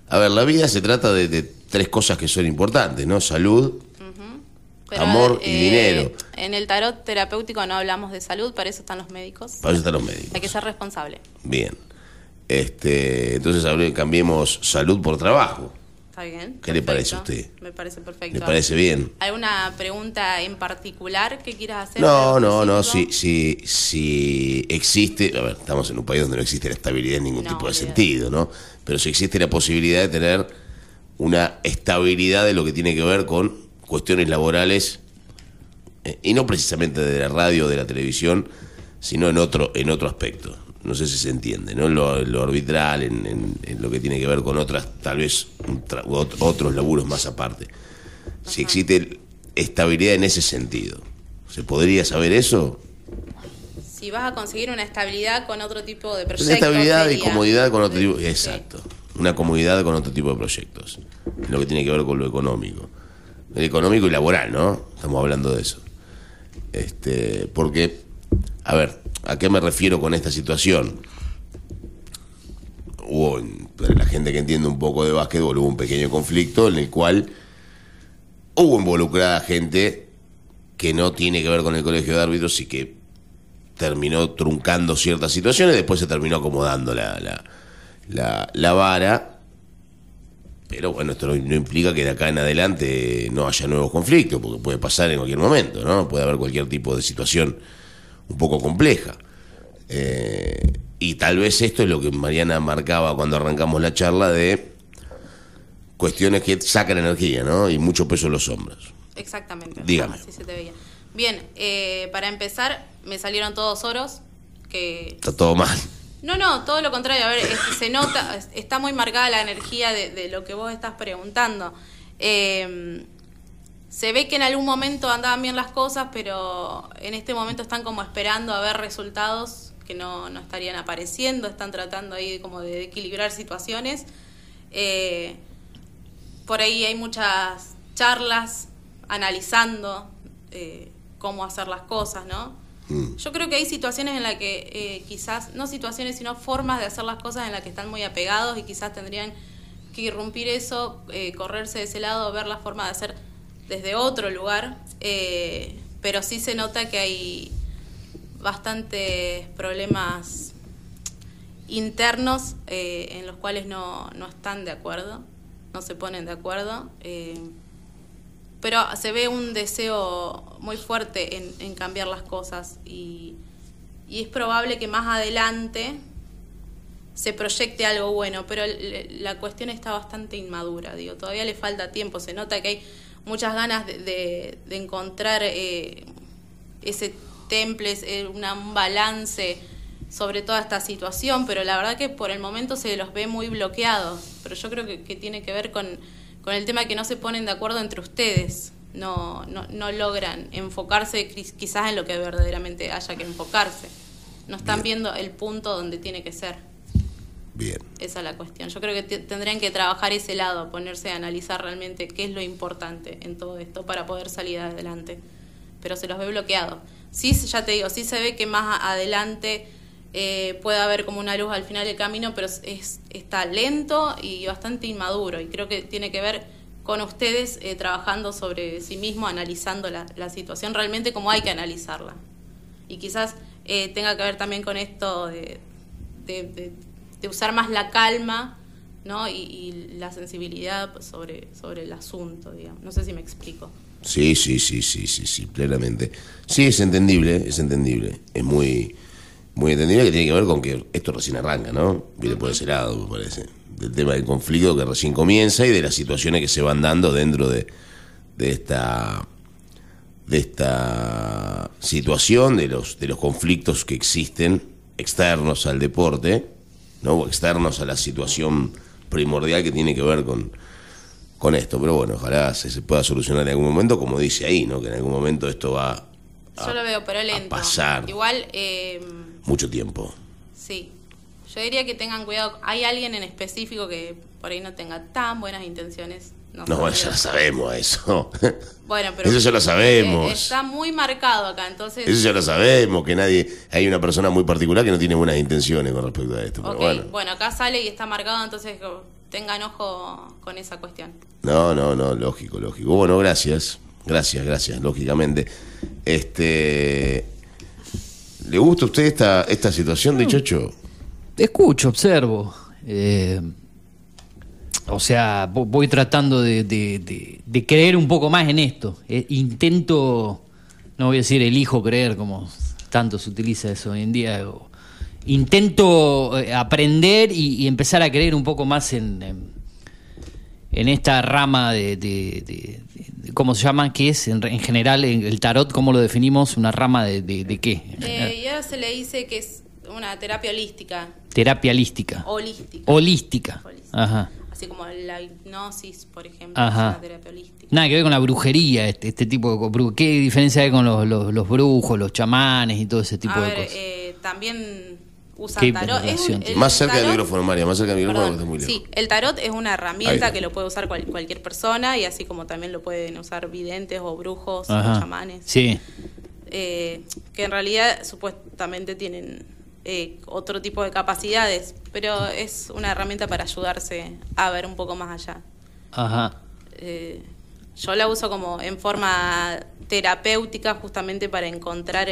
a ver, la vida se trata de, de tres cosas que son importantes, ¿no? Salud, uh-huh. Pero, amor eh, y dinero. En el tarot terapéutico no hablamos de salud, para eso están los médicos. Para eso están los médicos. Hay que ser responsable. Bien. Este, entonces, cambiemos salud por trabajo. Está bien. ¿Qué perfecto. Le parece a usted? Me parece perfecto. ¿Le parece bien? ¿Alguna pregunta en particular que quieras hacer? No, no, no. Si, si, si existe... A ver, estamos en un país donde no existe la estabilidad en ningún no, tipo de bien. Sentido, ¿no? Pero si existe la posibilidad de tener una estabilidad de lo que tiene que ver con cuestiones laborales, eh, y no precisamente de la radio, de la televisión, sino en otro, en otro aspecto. No sé si se entiende, ¿no? Lo, lo arbitral, en, en, en lo que tiene que ver con otras, tal vez tra- otros laburos más aparte. Ajá. Si existe estabilidad en ese sentido, ¿se podría saber eso? Si vas a conseguir una estabilidad con otro tipo de proyectos. Estabilidad sería... y comodidad con otro tipo. Exacto. Una comodidad con otro tipo de proyectos. En lo que tiene que ver con lo económico. El económico y laboral, ¿no? Estamos hablando de eso. Este, porque, a ver. ¿A qué me refiero con esta situación? Hubo, para la gente que entiende un poco de básquetbol, hubo un pequeño conflicto en el cual hubo involucrada gente que no tiene que ver con el colegio de árbitros y que terminó truncando ciertas situaciones, después se terminó acomodando la, la, la, la vara. Pero bueno, esto no, no implica que de acá en adelante no haya nuevos conflictos, porque puede pasar en cualquier momento, ¿no? Puede haber cualquier tipo de situación un poco compleja, eh, y tal vez esto es lo que Mariana marcaba cuando arrancamos la charla, de cuestiones que sacan energía, ¿no? Y mucho peso en los hombros. Exactamente. Dígame. Así se te veía. Bien, eh, para empezar, me salieron todos oros. Que... Está todo mal. No, no, todo lo contrario. A ver, es que se nota, está muy marcada la energía de, de lo que vos estás preguntando. Eh... Se ve que en algún momento andaban bien las cosas, pero en este momento están como esperando a ver resultados que no, no estarían apareciendo, están tratando ahí como de equilibrar situaciones. Eh, por ahí hay muchas charlas analizando eh, cómo hacer las cosas, ¿no? Mm. Yo creo que hay situaciones en las que eh, quizás, no situaciones, sino formas de hacer las cosas en las que están muy apegados y quizás tendrían que irrumpir eso, eh, correrse de ese lado, ver la forma de hacer... desde otro lugar, eh, pero sí se nota que hay bastantes problemas internos eh, en los cuales no, no están de acuerdo, no se ponen de acuerdo, eh, pero se ve un deseo muy fuerte en, en cambiar las cosas y, y es probable que más adelante se proyecte algo bueno, pero la cuestión está bastante inmadura, digo, todavía le falta tiempo, se nota que hay muchas ganas de, de, de encontrar eh, ese temple, ese, una, un balance sobre toda esta situación, pero la verdad que por el momento se los ve muy bloqueados, pero yo creo que, que tiene que ver con, con el tema que no se ponen de acuerdo entre ustedes, no, no, no logran enfocarse quizás en lo que verdaderamente haya que enfocarse, no están bien. Viendo el punto donde tiene que ser. Bien. Esa es la cuestión. Yo creo que t- tendrían que trabajar ese lado, ponerse a analizar realmente qué es lo importante en todo esto para poder salir adelante. Pero se los ve bloqueados. Sí, ya te digo, sí se ve que más adelante eh, puede haber como una luz al final del camino, pero es, está lento y bastante inmaduro. Y creo que tiene que ver con ustedes eh, trabajando sobre sí mismos, analizando la, la situación realmente como hay que analizarla. y quizás eh, tenga que ver también con esto de, de, de, de usar más la calma, ¿no? Y, y la sensibilidad sobre, sobre el asunto, digamos. No sé si me explico. Sí, sí, sí, sí, sí, sí, plenamente. Sí, es entendible, es entendible. Es muy, muy entendible, que tiene que ver con que esto recién arranca, ¿no? Viene por ese lado, me parece. Del tema del conflicto que recién comienza y de las situaciones que se van dando dentro de, de esta de esta situación, de los, de los conflictos que existen externos al deporte, ¿no? Externos a la situación primordial que tiene que ver con, con esto. Pero bueno, ojalá se, se pueda solucionar en algún momento, como dice ahí, ¿no? Que en algún momento esto va a, yo lo veo, pero lento. A pasar igual, eh, mucho tiempo. Sí, yo diría que tengan cuidado. Hay alguien en específico que por ahí no tenga tan buenas intenciones. No, no ya lo sabemos eso. Bueno, pero eso ya lo sabemos. Está muy marcado acá, entonces. Eso ya lo sabemos, que nadie, hay una persona muy particular que no tiene buenas intenciones con respecto a esto. Okay. Pero bueno. Bueno, acá sale y está marcado, entonces tengan ojo con esa cuestión. No, no, no, lógico, lógico. Bueno, gracias, gracias, gracias, lógicamente. Este, ¿le gusta a usted esta esta situación de Chocho? Escucho, observo. Eh, o sea, voy tratando de, de, de, de creer un poco más en esto. Eh, intento, no voy a decir elijo creer, como tanto se utiliza eso hoy en día. Intento aprender y, y empezar a creer un poco más en, en, en esta rama de, de, de, de... ¿Cómo se llama? ¿Qué es? En, en general, el tarot, ¿cómo lo definimos? ¿Una rama de, de, de qué? Eh, ya se le dice que es una terapia holística. Terapia holística. Holística. Holística. Holística. Ajá. Así como la hipnosis, por ejemplo, es una terapia holística. Nada que ver con la brujería, este, este tipo de... ¿Qué diferencia hay con los, los, los brujos, los chamanes y todo ese tipo a de ver, cosas? Eh, también usan tarot. Es un, el más cerca tarot, del micrófono, María, más cerca del micrófono porque es muy lejos. Sí, el tarot es una herramienta que lo puede usar cual, cualquier persona, y así como también lo pueden usar videntes o brujos, ajá, o chamanes. Sí. Eh, que en realidad supuestamente tienen... Eh, otro tipo de capacidades, pero es una herramienta para ayudarse a ver un poco más allá. Ajá. Eh, yo la uso como en forma terapéutica, justamente para encontrar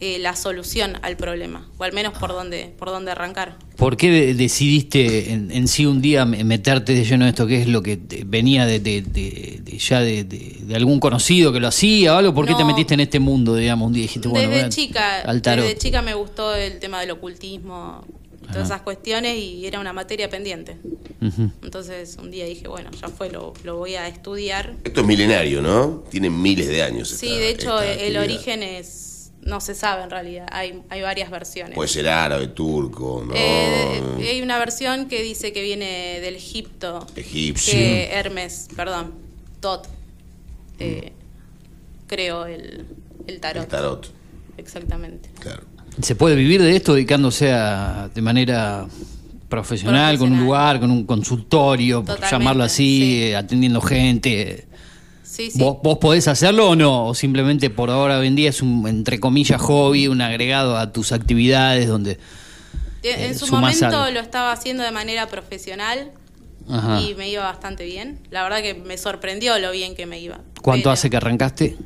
eh, la solución al problema, o al menos por dónde por dónde arrancar. ¿Por qué decidiste en, en sí un día meterte de lleno en esto, que es lo que venía de, de, de, de ya de, de, de algún conocido que lo hacía o algo? ¿Por qué no te metiste en este mundo, digamos, un día dijiste, bueno, desde chica, al tarot? Desde chica me gustó el tema del ocultismo, ajá, todas esas cuestiones, y era una materia pendiente. Uh-huh. Entonces un día dije, bueno, ya fue, lo, lo voy a estudiar. Esto es milenario, ¿no? Tiene miles de años. Esta, sí, de hecho el actividad. Origen es... No se sabe en realidad, hay, hay varias versiones. Puede ser árabe, turco, ¿no? Eh, hay una versión que dice que viene del Egipto. Egipcio. Que Hermes, perdón, Tot, eh, mm. creó el, el tarot. El tarot. Exactamente. Claro. ¿Se puede vivir de esto dedicándose a, de manera profesional, profesional, con un lugar, con un consultorio, por llamarlo así, sí, atendiendo gente? Sí, sí. ¿Vos, ¿Vos podés hacerlo o no? ¿O simplemente por ahora hoy en día es un, entre comillas, hobby, un agregado a tus actividades donde... Eh, en su momento algo? Lo estaba haciendo de manera profesional, ajá, y me iba bastante bien. La verdad que me sorprendió lo bien que me iba. ¿Cuánto pero, hace que arrancaste?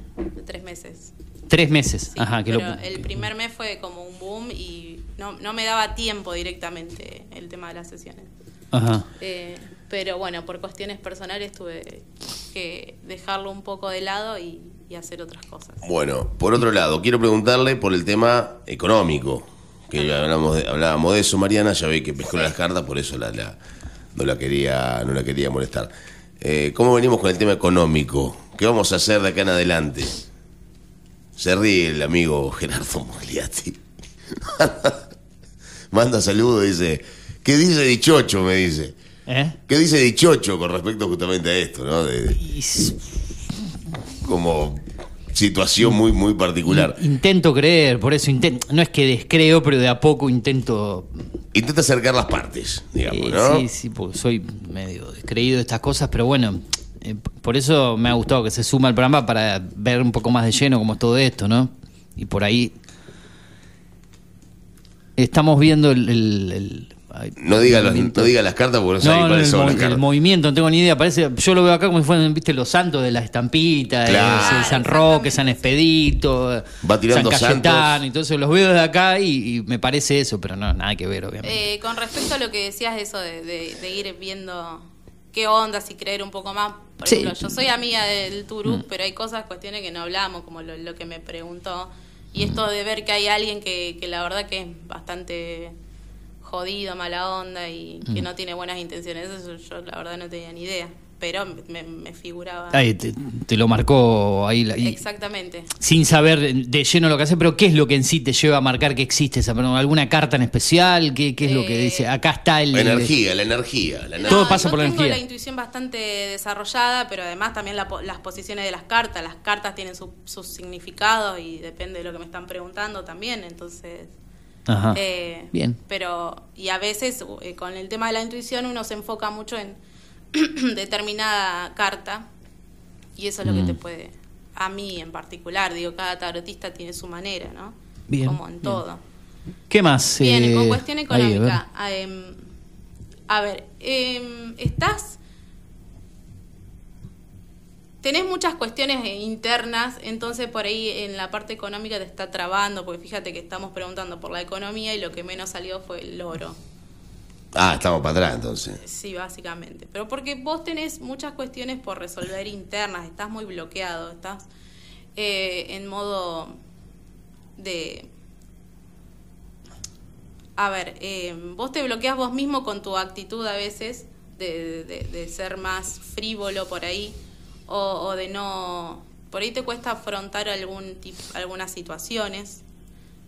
Tres meses. ¿Tres meses? Sí, ajá. Que pero lo, el que... primer mes fue como un boom y no, no me daba tiempo directamente el tema de las sesiones. Ajá. Eh, pero bueno, por cuestiones personales tuve que dejarlo un poco de lado y, y hacer otras cosas. Bueno, por otro lado, quiero preguntarle por el tema económico, que ya hablamos de, hablábamos de eso, Mariana, ya ve que pescó las cartas, por eso la, la, no, la quería, no la quería molestar. Eh, ¿Cómo venimos con el tema económico? ¿Qué vamos a hacer de acá en adelante? Se ríe el amigo Gerardo Mogliatti. Manda saludos y dice... ¿Qué dice Dichocho? Me dice. ¿Eh? ¿Qué dice Dichocho con respecto justamente a esto, no? De, de, como situación muy muy particular. Intento creer, por eso intento. No es que descreo, pero de a poco intento. Intenta acercar las partes, digamos, eh, ¿no? Sí, sí, porque soy medio descreído de estas cosas, pero bueno, eh, por eso me ha gustado que se suma al programa para ver un poco más de lleno cómo es todo esto, ¿no? Y por ahí estamos viendo el, el, el No diga, los, no diga las cartas porque no, no sabía cuáles son las cartas. El movimiento, no tengo ni idea. Parece, yo lo veo acá como si fueran, viste, los santos de la estampita, claro. eh, San Roque, San Expedito, va tirando San Cayetano, entonces los veo de acá y, y me parece eso, pero no, nada que ver, obviamente. Eh, con respecto a lo que decías de eso, de, de, de ir viendo qué onda, si creer un poco más. Por sí. ejemplo, yo soy amiga del Turú, mm. pero hay cosas, cuestiones que no hablamos, como lo, lo que me preguntó. Y esto de ver que hay alguien que, que la verdad que es bastante jodido, mala onda y que mm. no tiene buenas intenciones, eso yo la verdad no tenía ni idea, pero me, me figuraba. Ay, te, te lo marcó ahí. La, y exactamente. Sin saber de lleno lo que hace, pero ¿qué es lo que en sí te lleva a marcar que existe esa? ¿Alguna carta en especial? ¿Qué, qué es eh, lo que dice? Acá está el... La energía, el, la energía. La no, todo pasa por la energía. Yo tengo la intuición bastante desarrollada, pero además también la, las posiciones de las cartas. Las cartas tienen su, sus significados y depende de lo que me están preguntando también, entonces... Ajá. Eh, bien. Pero, y a veces eh, con el tema de la intuición uno se enfoca mucho en determinada carta y eso es lo mm. que te puede, a mí en particular, digo, cada tarotista tiene su manera, ¿no? Bien, como en bien. todo. ¿Qué más? Bien, eh, con cuestión económica, ahí, a ver, a ver eh, estás, tenés muchas cuestiones internas, entonces por ahí en la parte económica te está trabando, porque fíjate que estamos preguntando por la economía y lo que menos salió fue el oro. Ah, estamos para atrás entonces. Sí, básicamente. Pero porque vos tenés muchas cuestiones por resolver internas, estás muy bloqueado, estás eh, en modo de... A ver, eh, vos te bloqueás vos mismo con tu actitud a veces de, de, de ser más frívolo por ahí o, o de no... Por ahí te cuesta afrontar algún tipo, algunas situaciones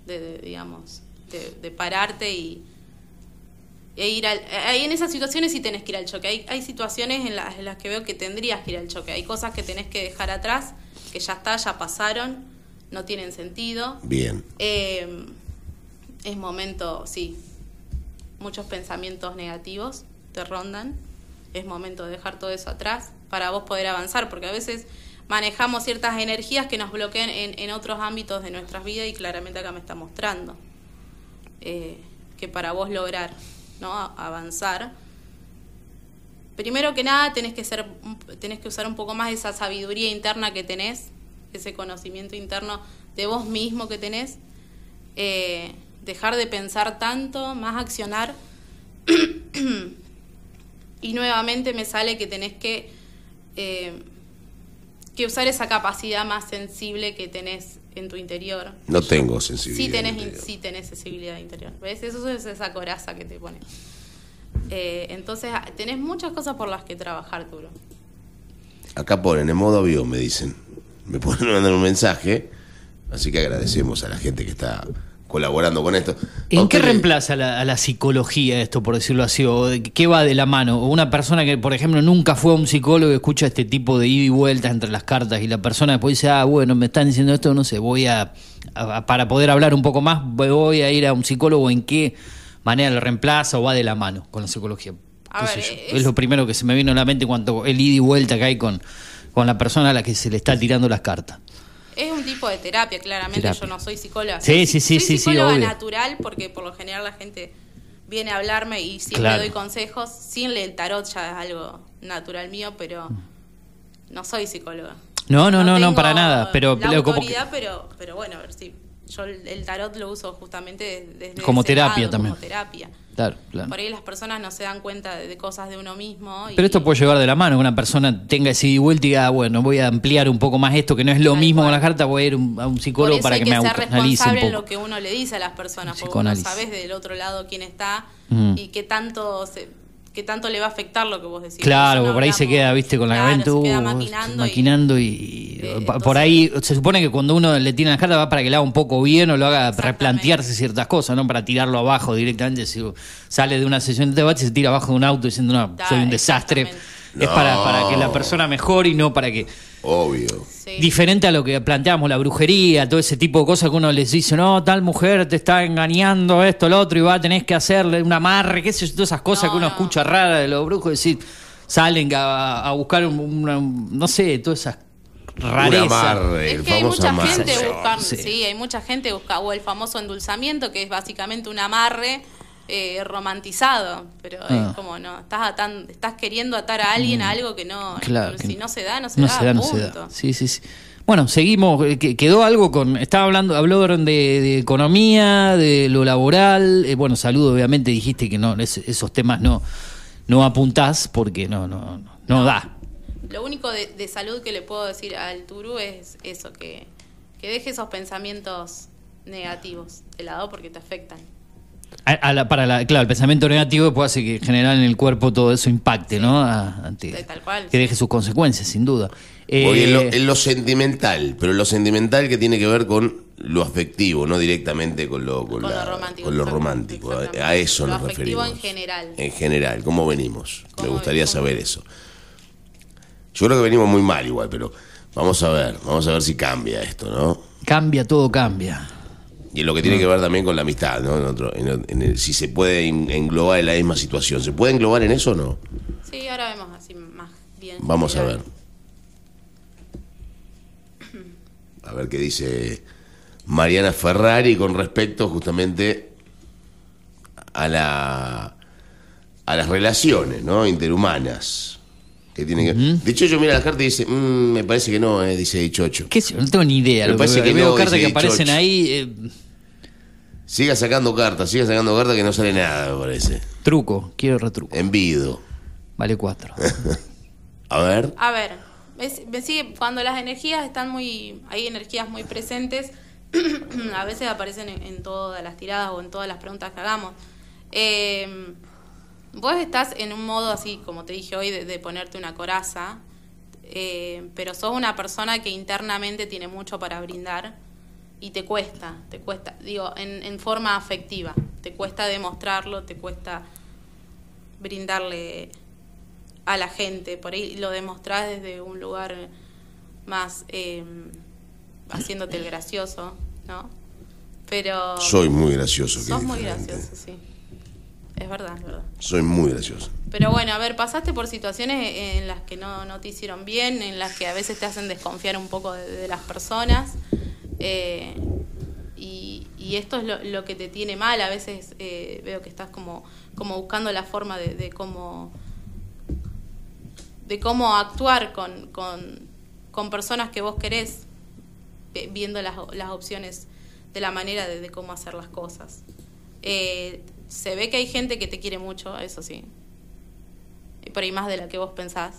de, de digamos, de, de pararte y... E ir al, ahí en esas situaciones sí tenés que ir al choque. Hay, hay situaciones en las, en las que veo que tendrías que ir al choque. Hay cosas que tenés que dejar atrás, que ya está, ya pasaron, no tienen sentido. Bien. Eh, es momento, sí, muchos pensamientos negativos te rondan. Es momento de dejar todo eso atrás para vos poder avanzar, porque a veces manejamos ciertas energías que nos bloquean en, en otros ámbitos de nuestras vidas y claramente acá me está mostrando eh, que para vos lograr... ¿no? Avanzar. Primero que nada tenés que ser, tenés que usar un poco más esa sabiduría interna que tenés, ese conocimiento interno de vos mismo que tenés, eh, dejar de pensar tanto, más accionar. Y nuevamente me sale que tenés que, eh, que usar esa capacidad más sensible que tenés en tu interior. No tengo sensibilidad. Sí tenés, sí tenés sensibilidad interior. ¿Ves? Eso es esa coraza que te pone. Eh, entonces, tenés muchas cosas por las que trabajar, Turú. Acá ponen, en modo avión, me dicen. Me pueden mandar un mensaje. Así que agradecemos a la gente que está colaborando con esto. ¿En qué reemplaza la, a la psicología esto, por decirlo así? ¿O de qué va de la mano? O una persona que, por ejemplo, nunca fue a un psicólogo y escucha este tipo de ida y vueltas entre las cartas y la persona después dice, ah, bueno, me están diciendo esto, no sé, voy a, a... Para poder hablar un poco más, voy a ir a un psicólogo. ¿En qué manera lo reemplaza o va de la mano con la psicología? A ver, es... es lo primero que se me vino a la mente cuando el ida y vuelta que hay con, con la persona a la que se le está tirando las cartas. Es un tipo de terapia, claramente. Terapia. Yo no soy psicóloga. Sí, sí, sí, soy psicóloga sí, sí, natural, porque por lo general la gente viene a hablarme y siempre claro. doy consejos. Sin el tarot ya es algo natural mío, pero no soy psicóloga. No, no, no, no, no para nada. Pero la autoridad, que... pero, pero bueno, a ver si sí, yo el tarot lo uso justamente desde como ese terapia lado, también. Como terapia. Claro, claro. Por ahí las personas no se dan cuenta de, de cosas de uno mismo. Y... Pero esto puede llevar de la mano, que una persona tenga ese ida y vuelta y diga, bueno, voy a ampliar un poco más esto, que no es lo claro, mismo bueno. con las cartas, voy a ir un, a un psicólogo para que, que me autonalice un poco. Por eso hay que ser responsable en lo que uno le dice a las personas, porque uno sabés del otro lado quién está mm. y qué tanto se, qué tanto le va a afectar lo que vos decís. Claro, porque no por ahí se queda, viste, con claro, la cabeza, se queda maquinando, maquinando y... y eh, entonces, por ahí se supone que cuando uno le tiene las cartas va para que le haga un poco bien o lo haga replantearse ciertas cosas, no para tirarlo abajo directamente. Si sale de una sesión de debate y se tira abajo de un auto diciendo, no, soy un desastre. No. Es para, para que la persona mejore y no para que... Obvio. Sí. Diferente a lo que planteamos, la brujería, todo ese tipo de cosas que uno les dice, no, tal mujer te está engañando, esto, lo otro, y va, tenés que hacerle un amarre, qué sé yo, todas esas cosas no, que uno no. escucha rara de los brujos, decir, salen a, a buscar un, una, no sé, todas esas rarezas. Un amarre, es que el hay mucha amarre. gente buscando, sí. sí, hay mucha gente busca, o el famoso endulzamiento, que es básicamente un amarre eh, romantizado, pero ah. es como no, estás atando, estás queriendo atar a alguien a algo que no, claro, si que no se da, no se no da, se da, punto. No se da. Sí, sí, sí. Bueno, seguimos, quedó algo con, estaba hablando, hablaron de, de economía, de lo laboral, eh, bueno, salud, obviamente dijiste que no, es, esos temas no, no apuntás porque no, no, no, no da. Lo único de, de salud que le puedo decir al Turú es eso, que, que deje esos pensamientos negativos de lado porque te afectan. A, a la, para la, claro, el pensamiento negativo puede hacer que en general en el cuerpo todo eso impacte, sí, ¿no? A, ante, de tal cual. Que deje sus consecuencias, sin duda. Eh, Oye, en lo, en lo sentimental, pero en lo sentimental que tiene que ver con lo afectivo, no directamente con lo, con con la, lo romántico. Con lo romántico. A, a eso lo nos referimos. Lo afectivo en general. En general, ¿cómo venimos? ¿Cómo Me gustaría venimos? saber eso. Yo creo que venimos muy mal igual, pero vamos a ver, vamos a ver si cambia esto, ¿no? Cambia, todo cambia. Y en lo que tiene que ver también con la amistad, ¿no? En otro, en, en el, si se puede englobar en la misma situación. ¿Se puede englobar en eso o no? Sí, ahora vemos así más bien. Vamos a ver. A ver qué dice Mariana Ferrari con respecto justamente a la a las relaciones, ¿no? Interhumanas. Que tiene que... Uh-huh. De hecho, yo mira la carta y dice, mmm, me parece que no, eh, dice dieciocho. ¿Qué sé? No tengo ni idea. Me lo parece que, que veo no, cartas que aparecen ahí. Eh... Siga sacando cartas, siga sacando cartas que no sale nada, me parece. Truco, quiero retruco. Envido. Vale cuatro. A ver. A ver, es, sí, cuando las energías están muy... Hay energías muy presentes, a veces aparecen en, en todas las tiradas o en todas las preguntas que hagamos. Eh... Vos estás en un modo así, como te dije hoy, de, de ponerte una coraza, eh, pero sos una persona que internamente tiene mucho para brindar y te cuesta, te cuesta, digo, en, en forma afectiva, te cuesta demostrarlo, te cuesta brindarle a la gente, por ahí lo demostrás desde un lugar más eh, haciéndote el gracioso, ¿no? Pero soy muy gracioso. Sos muy gracioso, sí. Es verdad, es verdad. Soy muy gracioso. Pero bueno, a ver, pasaste por situaciones en las que no, no te hicieron bien, en las que a veces te hacen desconfiar un poco de, de las personas. Eh, y, y esto es lo, lo que te tiene mal. A veces eh, veo que estás como, como buscando la forma de, de cómo de cómo actuar con, con, con personas que vos querés, viendo las, las opciones de la manera de, de cómo hacer las cosas. Eh... Se ve que hay gente que te quiere mucho, eso sí. Y por ahí más de la que vos pensás.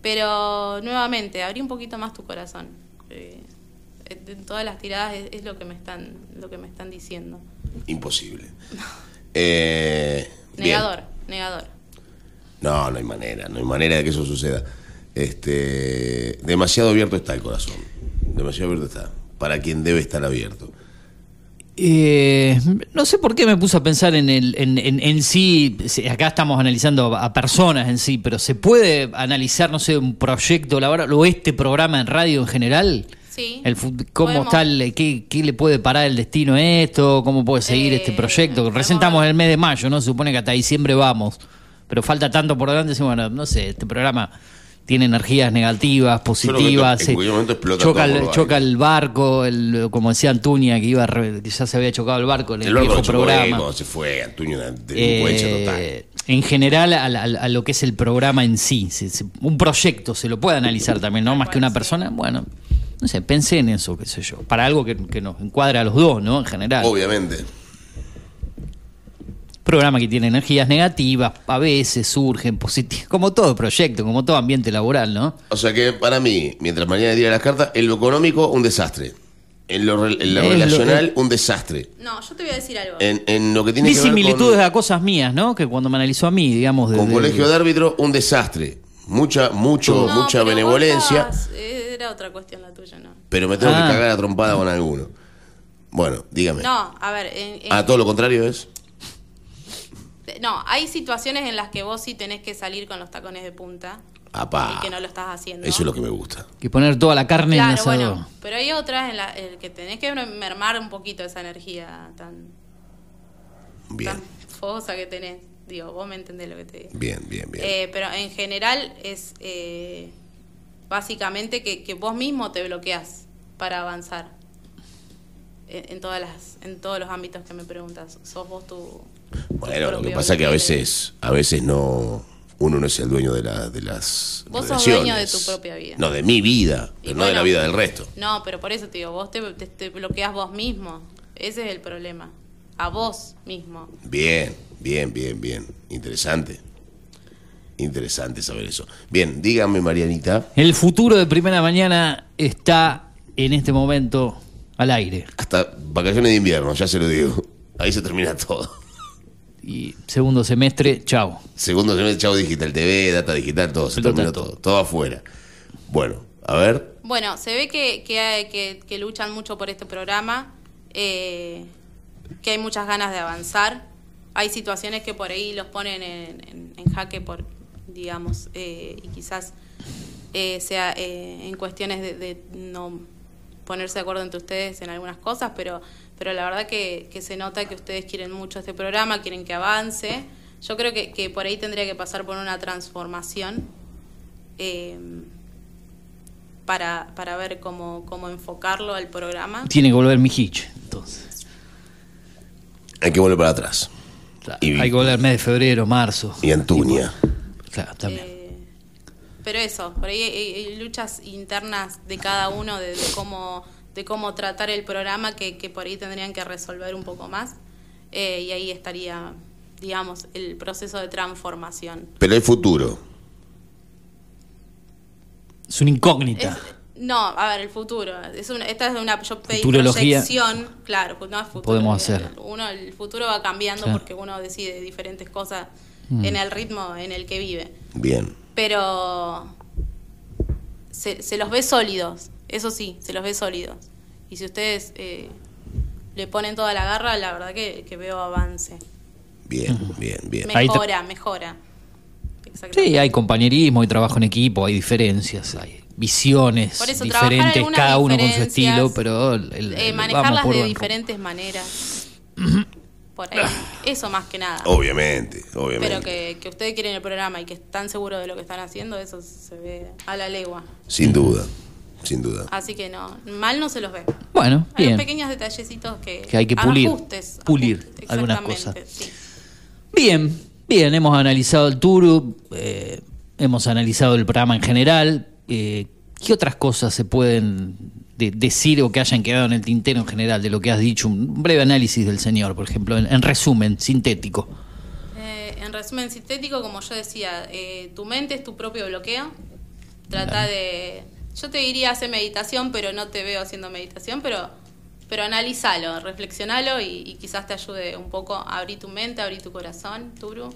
Pero nuevamente, abrí un poquito más tu corazón. Eh, en todas las tiradas es, es lo que me están, lo que me están diciendo. Imposible. eh, negador, bien. negador. No, no hay manera, no hay manera de que eso suceda. Este, demasiado abierto está el corazón. Demasiado abierto está. Para quien debe estar abierto. Eh, no sé por qué me puse a pensar en el en, en, en sí, acá estamos analizando a personas en sí, pero ¿se puede analizar, no sé, un proyecto laboral o este programa en radio en general? Sí. El, ¿Cómo está? Qué, ¿Qué le puede parar el destino a esto? ¿Cómo puede seguir eh, este proyecto? Recién estamos en el mes de mayo, ¿no? Se supone que hasta diciembre vamos, pero falta tanto por delante. Bueno, no sé, este programa... Tiene energías negativas, positivas, en cualquier momento explota, choca, el, choca el barco, el, como decía Antuña, que iba que ya se había chocado el barco en el, el viejo programa. Ahí, se fue Antuña, una delincuencia eh, total. En general, a, a, a lo que es el programa en sí, se, se, un proyecto se lo puede analizar también, no más que una persona. Bueno, no sé, pensé en eso, qué sé yo, para algo que, que nos encuadra a los dos, ¿no? En general. Obviamente. Programa que tiene energías negativas, a veces surgen positivas, como todo proyecto, como todo ambiente laboral, ¿no? O sea que para mí, mientras mañana tira las cartas, en lo económico, un desastre. En lo, en lo relacional, lo que... un desastre. No, yo te voy a decir algo. En, en lo que tiene Disimilitudes que ver con... a cosas mías, ¿no? Que cuando me analizó a mí, digamos... Desde... Con colegio de árbitro, un desastre. Mucha, mucho, no, mucha benevolencia. Vos, era otra cuestión la tuya, ¿no? Pero me tengo ah. que cagar a trompada con alguno. Bueno, dígame. No, a ver... En, en... Ah, todo lo contrario es... No, hay situaciones en las que vos sí tenés que salir con los tacones de punta. Apá, y que no lo estás haciendo. Eso es lo que me gusta. Que poner toda la carne claro, en el asador. Bueno, pero hay otras en las que tenés que mermar un poquito esa energía tan, bien. tan fogosa que tenés. Digo, vos me entendés lo que te digo. Bien, bien, bien. Eh, pero en general es eh, básicamente que, que vos mismo te bloqueás para avanzar. en todas las, en todos los ámbitos que me preguntas. ¿Sos vos tu...? Bueno, tu lo que pasa es que a veces, a veces no... Uno no es el dueño de, la, de las vos relaciones. Vos sos dueño de tu propia vida. No, de mi vida, y pero bueno, no de la vida del resto. No, pero por eso te digo, vos te, te, te bloqueás vos mismo. Ese es el problema. A vos mismo. Bien, bien, bien, bien. Interesante. Interesante saber eso. Bien, dígame, Marianita. El futuro de Primera Mañana está en este momento al aire. Hasta vacaciones de invierno, ya se lo digo. Ahí se termina todo. Y segundo semestre, chau. Segundo semestre, chau, Digital T V, Data Digital, todo, se terminó todo, todo afuera. Bueno, a ver. Bueno, se ve que, que, que, que luchan mucho por este programa, eh, que hay muchas ganas de avanzar. Hay situaciones que por ahí los ponen en, en, en jaque, por digamos, eh, y quizás eh, sea eh, en cuestiones de, de no ponerse de acuerdo entre ustedes en algunas cosas, pero... pero la verdad que, que se nota que ustedes quieren mucho este programa, quieren que avance. Yo creo que, que por ahí tendría que pasar por una transformación eh, para, para ver cómo, cómo enfocarlo al programa. Tiene que volver Mijich, entonces. Hay que volver para atrás. Claro, y, hay que volver mes de febrero, marzo. Y Antuña. Claro, también. Eh, pero eso, por ahí hay, hay luchas internas de cada uno, de, de cómo... de cómo tratar el programa, que, que por ahí tendrían que resolver un poco más, eh, y ahí estaría, digamos, el proceso de transformación. Pero el futuro. Es una incógnita. Es, no, a ver, el futuro. Es una, esta es una yo pedí proyección, claro, no es futuro. Podemos hacer. Uno, el futuro va cambiando, claro, porque uno decide diferentes cosas mm. en el ritmo en el que vive. Bien. Pero se, se los ve sólidos. Eso sí, se los ve sólidos. Y si ustedes eh, le ponen toda la garra, la verdad que, que veo avance. Bien, bien, bien. Mejora, mejora. Sí, hay compañerismo, hay trabajo en equipo, hay diferencias, hay visiones por eso, diferentes, cada uno con su estilo, pero... El, el, eh, manejarlas de diferentes maneras. Por ahí. Eso más que nada. Obviamente, obviamente. Pero que, que ustedes quieren el programa y que están seguros de lo que están haciendo, eso se ve a la legua. Sin duda. Sin duda. Así que no, mal no se los ve. Bueno, hay bien. pequeños detallecitos que, que hay que pulir. Ajustes, pulir ajustes, algunas cosas. Sí. Bien, bien, hemos analizado el Turú, eh, hemos analizado el programa en general. Eh, ¿Qué otras cosas se pueden de, decir o que hayan quedado en el tintero en general de lo que has dicho? Un breve análisis del señor, por ejemplo, en, en resumen, sintético. Eh, en resumen, sintético, como yo decía, eh, tu mente es tu propio bloqueo. Trata claro. de... Yo te diría, hace meditación, pero no te veo haciendo meditación, pero, pero analízalo, reflexionalo y, y quizás te ayude un poco a abrir tu mente, abrir tu corazón, Turú.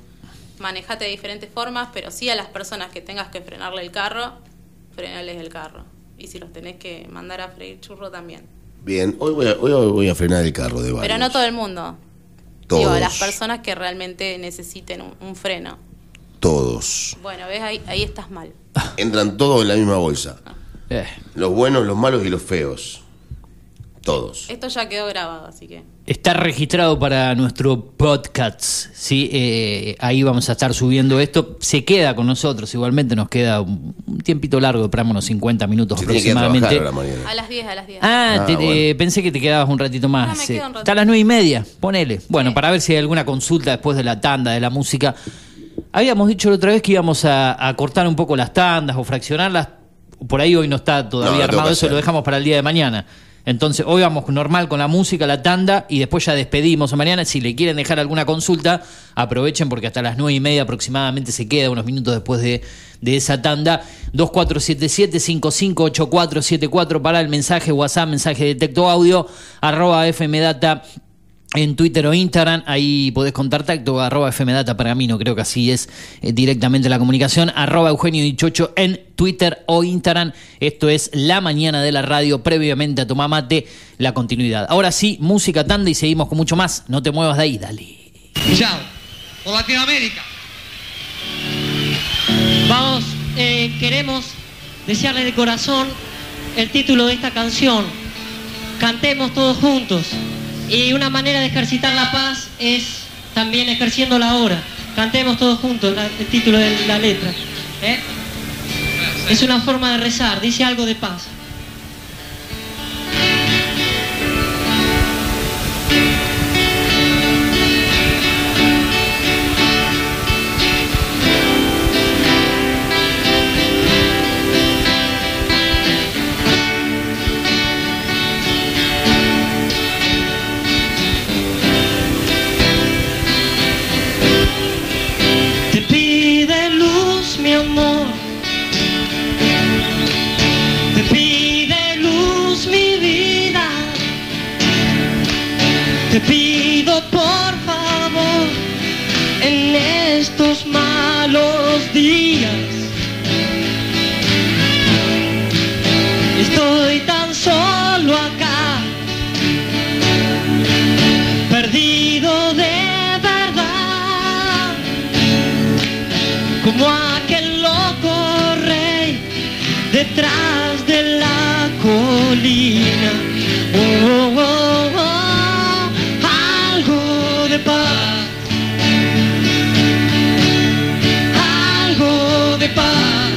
Manejate de diferentes formas, pero sí a las personas que tengas que frenarle el carro, frenales el carro. Y si los tenés que mandar a freír churro también. Bien, hoy voy a, hoy voy a frenar el carro de varios. Pero no todo el mundo. Todos. Digo, a las personas que realmente necesiten un, un freno. Todos. Bueno, ves, ahí, ahí estás mal. Entran todos en la misma bolsa. Ah. Eh. Los buenos, los malos y los feos. Todos. Esto ya quedó grabado, así que... Está registrado para nuestro podcast, ¿sí? Eh, ahí vamos a estar subiendo esto. Se queda con nosotros, igualmente nos queda un tiempito largo, para unos cincuenta minutos aproximadamente. Que a, a las diez, a las diez. Ah, ah te, bueno. eh, pensé que te quedabas un ratito más. No, me quedo un ratito. Está a las nueve y media, ponele. Bueno, sí. Para ver si hay alguna consulta después de la tanda, de la música. Habíamos dicho la otra vez que íbamos a, a cortar un poco las tandas o fraccionarlas. Por ahí hoy no está todavía no, no armado, eso lo dejamos para el día de mañana. Entonces hoy vamos normal con la música, la tanda, y después ya despedimos a mañana. Si le quieren dejar alguna consulta, aprovechen porque hasta las nueve y media aproximadamente se queda, unos minutos después de, de esa tanda. Dos cuatro siete siete cinco cinco ocho cuatro siete cuatro para el mensaje WhatsApp, mensaje de texto audio, arroba fmdata en Twitter o Instagram, ahí podés contar tacto, arroba fmdata Pergamino, creo que así es eh, directamente la comunicación, arroba Eugenio Dichocho en Twitter o Instagram. Esto es La Mañana de la Radio, previamente a Tomá Mate, la continuidad. Ahora sí, música, tanda y seguimos con mucho más. No te muevas de ahí, dale. Chao, por Latinoamérica. Vamos, eh, queremos desearle de corazón el título de esta canción. Cantemos todos juntos. Y una manera de ejercitar la paz es también ejerciéndola ahora. Cantemos todos juntos la, el título de la letra. ¿Eh? Es una forma de rezar, dice algo de paz. Dios, por favor, en estos malos días. Estoy tan solo acá, perdido de verdad, como aquel loco rey detrás de la colina. Oh, oh, oh, oh, algo de paz. Algo de paz,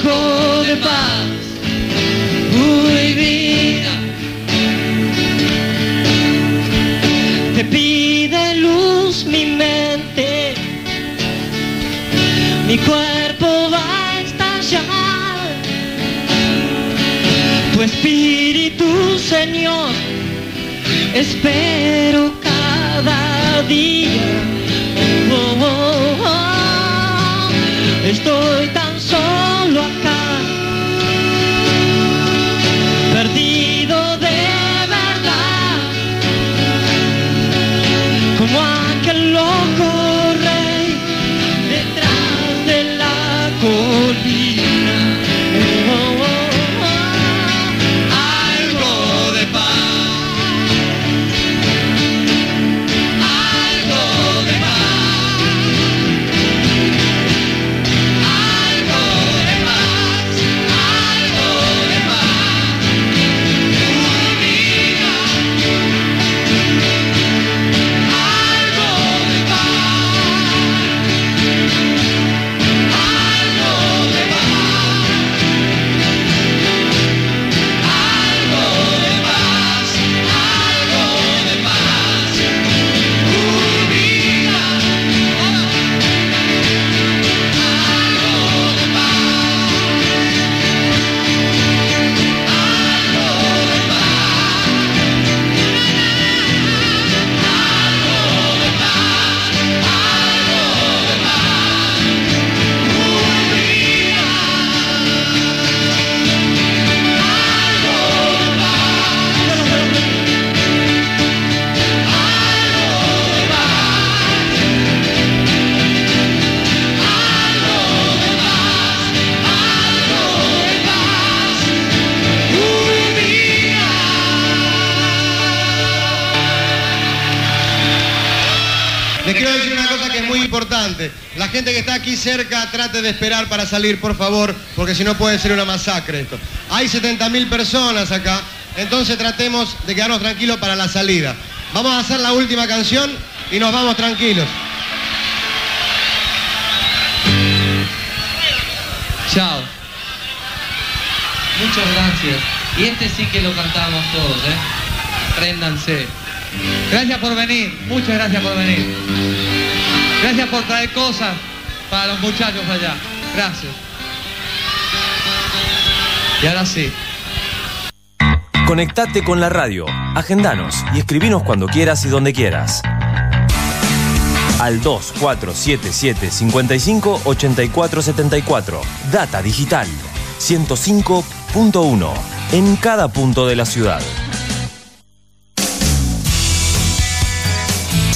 algo de paz, uy vida, te pide luz mi mente, mi cuerpo va a estallar, tu espíritu Señor, espero cada día. Oh, oh, oh, estoy tan solo acá, perdido de verdad, como aquel loco rey detrás de la colina. Oh, oh, oh, algo de paz. La gente que está aquí cerca trate de esperar para salir, por favor, porque si no puede ser una masacre esto. Hay setenta mil personas acá, entonces tratemos de quedarnos tranquilos para la salida. Vamos a hacer la última canción y nos vamos tranquilos. Chao. Muchas gracias. Y este sí que lo cantamos todos, ¿eh? Préndanse. Gracias por venir, muchas gracias por venir. Gracias por traer cosas para los muchachos allá. Gracias. Y ahora sí. Conectate con la radio, agendanos y escribinos cuando quieras y donde quieras. Al dos cuatro siete siete cinco cinco ocho cuatro siete cuatro. Data Digital ciento cinco punto uno en cada punto de la ciudad.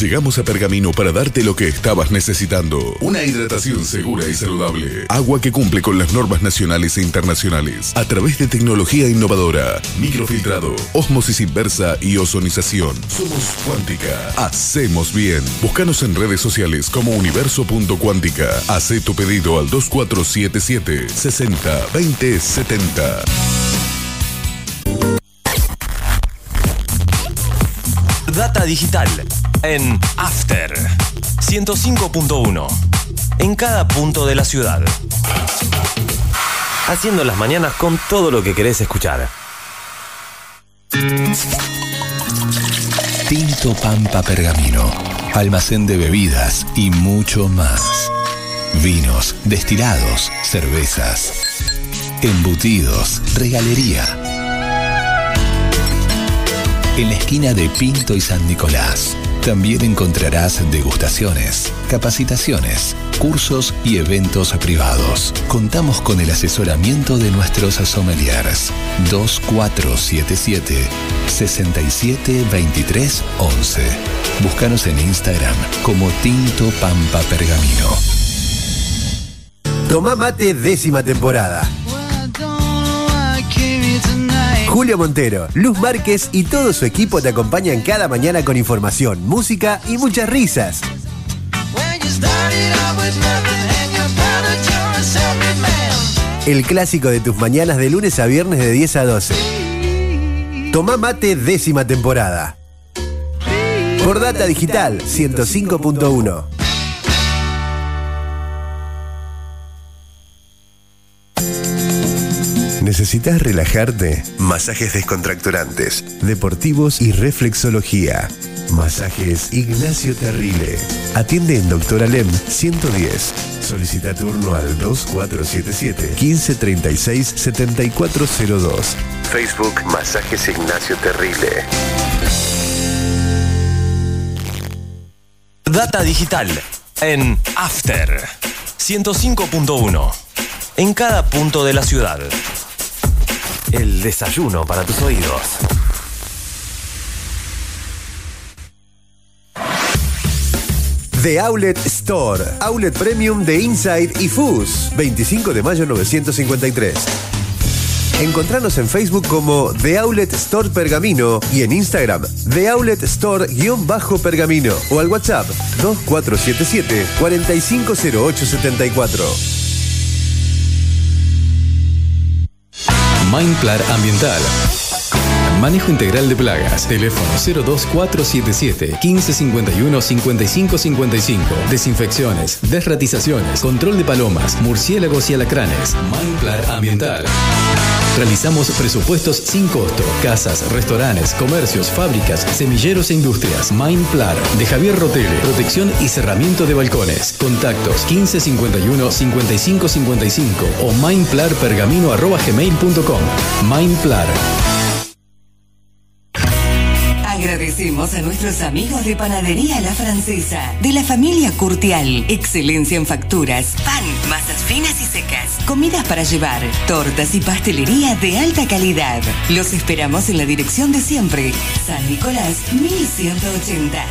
Llegamos a Pergamino para darte lo que estabas necesitando. Una hidratación segura y saludable. Agua que cumple con las normas nacionales e internacionales. A través de tecnología innovadora. Microfiltrado, ósmosis inversa y ozonización. Somos Cuántica. Hacemos bien. Búscanos en redes sociales como universo punto cuántica. Hacé tu pedido al dos cuatro siete siete sesenta veinte setenta. Data Digital en After ciento cinco punto uno en cada punto de la ciudad, haciendo las mañanas con todo lo que querés escuchar. Tinto Pampa Pergamino, almacén de bebidas y mucho más. Vinos, destilados, cervezas, embutidos, regalería. En la esquina de Pinto y San Nicolás también encontrarás degustaciones, capacitaciones, cursos y eventos privados. Contamos con el asesoramiento de nuestros sommeliers. dos cuatro siete siete, seis siete dos tres once. Búscanos en Instagram como Tinto Pampa Pergamino. Tomá mate, décima temporada. Julio Montero, Luz Márquez y todo su equipo te acompañan cada mañana con información, música y muchas risas. El clásico de tus mañanas de lunes a viernes de diez a doce. Tomá mate, décima temporada. Por Data Digital, ciento cinco punto uno. ¿Necesitas relajarte? Masajes descontracturantes, deportivos y reflexología. Masajes Ignacio Terrile. Atiende en Doctor Alem ciento diez. Solicita turno al dos cuatro siete siete, uno cinco tres seis, siete cuatro cero dos. Facebook Masajes Ignacio Terrile. Data Digital en After ciento cinco punto uno. En cada punto de la ciudad. El desayuno para tus oídos. The Outlet Store, Outlet Premium de Inside y F U S, veinticinco de mayo novecientos cincuenta y tres. Encontranos en Facebook como The Outlet Store Pergamino y en Instagram The Outlet Store-Pergamino o al WhatsApp dos cuatro siete siete, cuatro cinco cero ocho siete cuatro. Mindplar Ambiental. Manejo integral de plagas. Teléfono cero dos cuatro siete siete, uno cinco cinco uno, cinco cinco cinco cinco. Desinfecciones, desratizaciones, control de palomas, murciélagos y alacranes. Mindplar Ambiental. Realizamos presupuestos sin costo. Casas, restaurantes, comercios, fábricas, semilleros e industrias. Mindplar de Javier Rotele. Protección y cerramiento de balcones. Contactos uno cinco cinco uno, cinco cinco cinco cinco o mindplarpergamino arroba gmail punto com. Mindplar. Agradecemos a nuestros amigos de Panadería La Francesa, de la familia Curtial. Excelencia en facturas, pan, masas finas y secas, comidas para llevar, tortas y pastelería de alta calidad. Los esperamos en la dirección de siempre, San Nicolás mil ciento ochenta.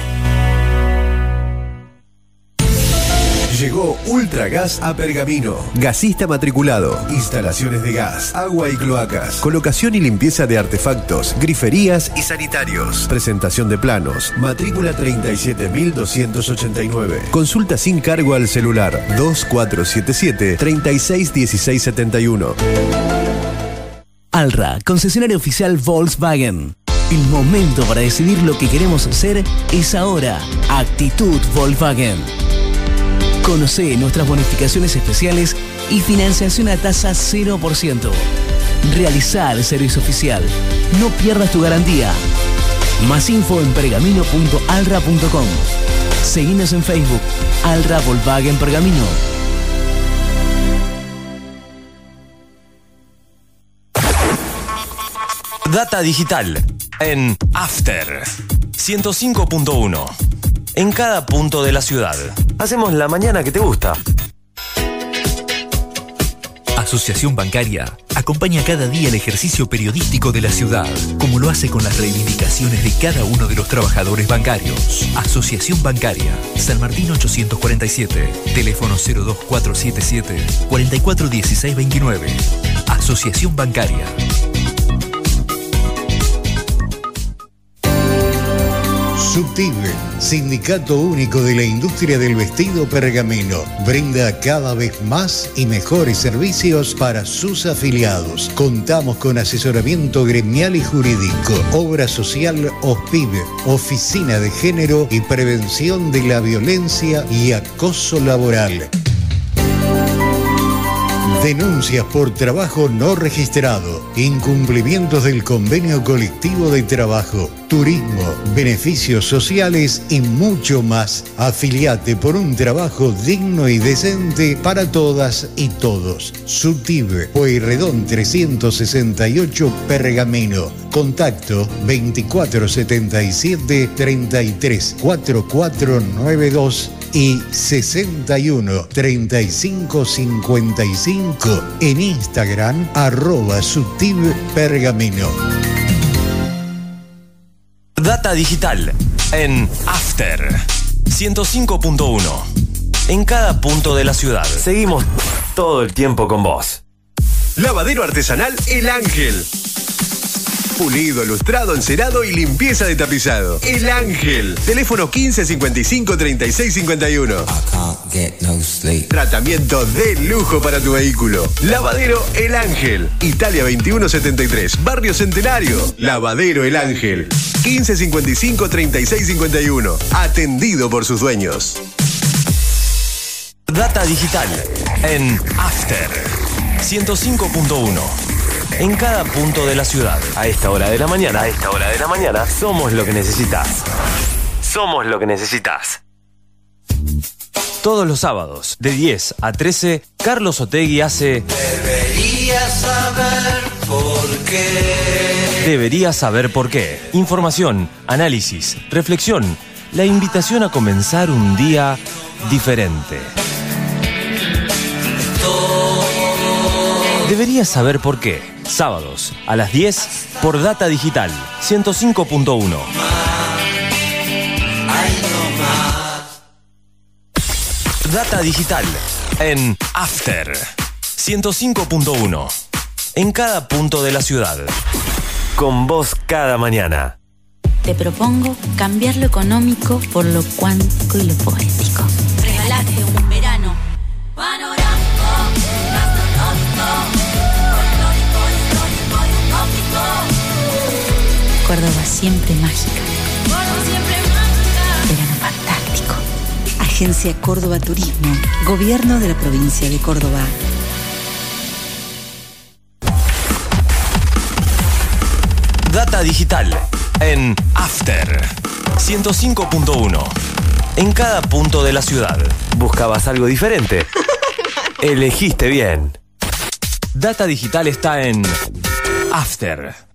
Llegó Ultragas a Pergamino. Gasista matriculado. Instalaciones de gas, agua y cloacas. Colocación y limpieza de artefactos, griferías y sanitarios. Presentación de planos. Matrícula treinta y siete mil doscientos ochenta y nueve. Consulta sin cargo al celular dos cuatro siete siete, tres seis uno seis siete uno. Alra, concesionario oficial Volkswagen. El momento para decidir lo que queremos hacer es ahora. Actitud Volkswagen. Conoce nuestras bonificaciones especiales y financiación a tasa cero por ciento. Realizá el servicio oficial. No pierdas tu garantía. Más info en pergamino punto alra punto com. Seguinos en Facebook, Alra Volkswagen Pergamino. Data Digital en After ciento cinco punto uno. En cada punto de la ciudad. Hacemos la mañana que te gusta. Asociación Bancaria acompaña cada día el ejercicio periodístico de la ciudad, como lo hace con las reivindicaciones de cada uno de los trabajadores bancarios. Asociación Bancaria, San Martín ochocientos cuarenta y siete, teléfono cero dos cuatro siete siete, cuatro cuatro uno seis dos nueve. Asociación Bancaria. SUTIB, Sindicato Único de la Industria del Vestido Pergamino, brinda cada vez más y mejores servicios para sus afiliados. Contamos con asesoramiento gremial y jurídico, obra social OSPIB, oficina de género y prevención de la violencia y acoso laboral. Denuncias por trabajo no registrado, incumplimientos del convenio colectivo de trabajo, turismo, beneficios sociales y mucho más. Afiliate por un trabajo digno y decente para todas y todos. SUTIB, Pueyrredón trescientos sesenta y ocho, Pergamino. Contacto veinticuatro setenta y siete, treinta y tres, cuatro cuatro nueve dos y sesenta y uno treinta y cinco cincuenta y cinco en Instagram, arroba Sutil Pergamino. Data Digital en After ciento cinco punto uno. En cada punto de la ciudad. Seguimos todo el tiempo con vos. Lavadero artesanal El Ángel. Pulido, lustrado, encerado y limpieza de tapizado. El Ángel. Teléfono quince cincuenta y cinco treinta y seis cincuenta y uno. No Tratamiento de lujo para tu vehículo. Lavadero El Ángel. Italia veintiuno setenta y tres, Barrio Centenario. Lavadero El Ángel. quince cincuenta y cinco treinta y seis cincuenta y uno. Atendido por sus dueños. Data Digital en After ciento cinco punto uno. En cada punto de la ciudad. A esta hora de la mañana, a esta hora de la mañana, somos lo que necesitas. Somos lo que necesitas. Todos los sábados, de diez a trece, Carlos Otegui hace... Deberías saber por qué. Deberías saber por qué. Información, análisis, reflexión. La invitación a comenzar un día diferente. Deberías saber por qué. Sábados a las diez por Data Digital ciento cinco punto uno. Data Digital en After ciento cinco punto uno. En cada punto de la ciudad. Con vos cada mañana. Te propongo cambiar lo económico por lo cuántico y lo poético. Regalate un verano panorámico. Córdoba siempre mágica. Córdoba siempre mágica. Verano fantástico. Agencia Córdoba Turismo. Gobierno de la provincia de Córdoba. Data Digital en After ciento cinco punto uno. En cada punto de la ciudad. ¿Buscabas algo diferente? Elegiste bien. Data Digital está en After.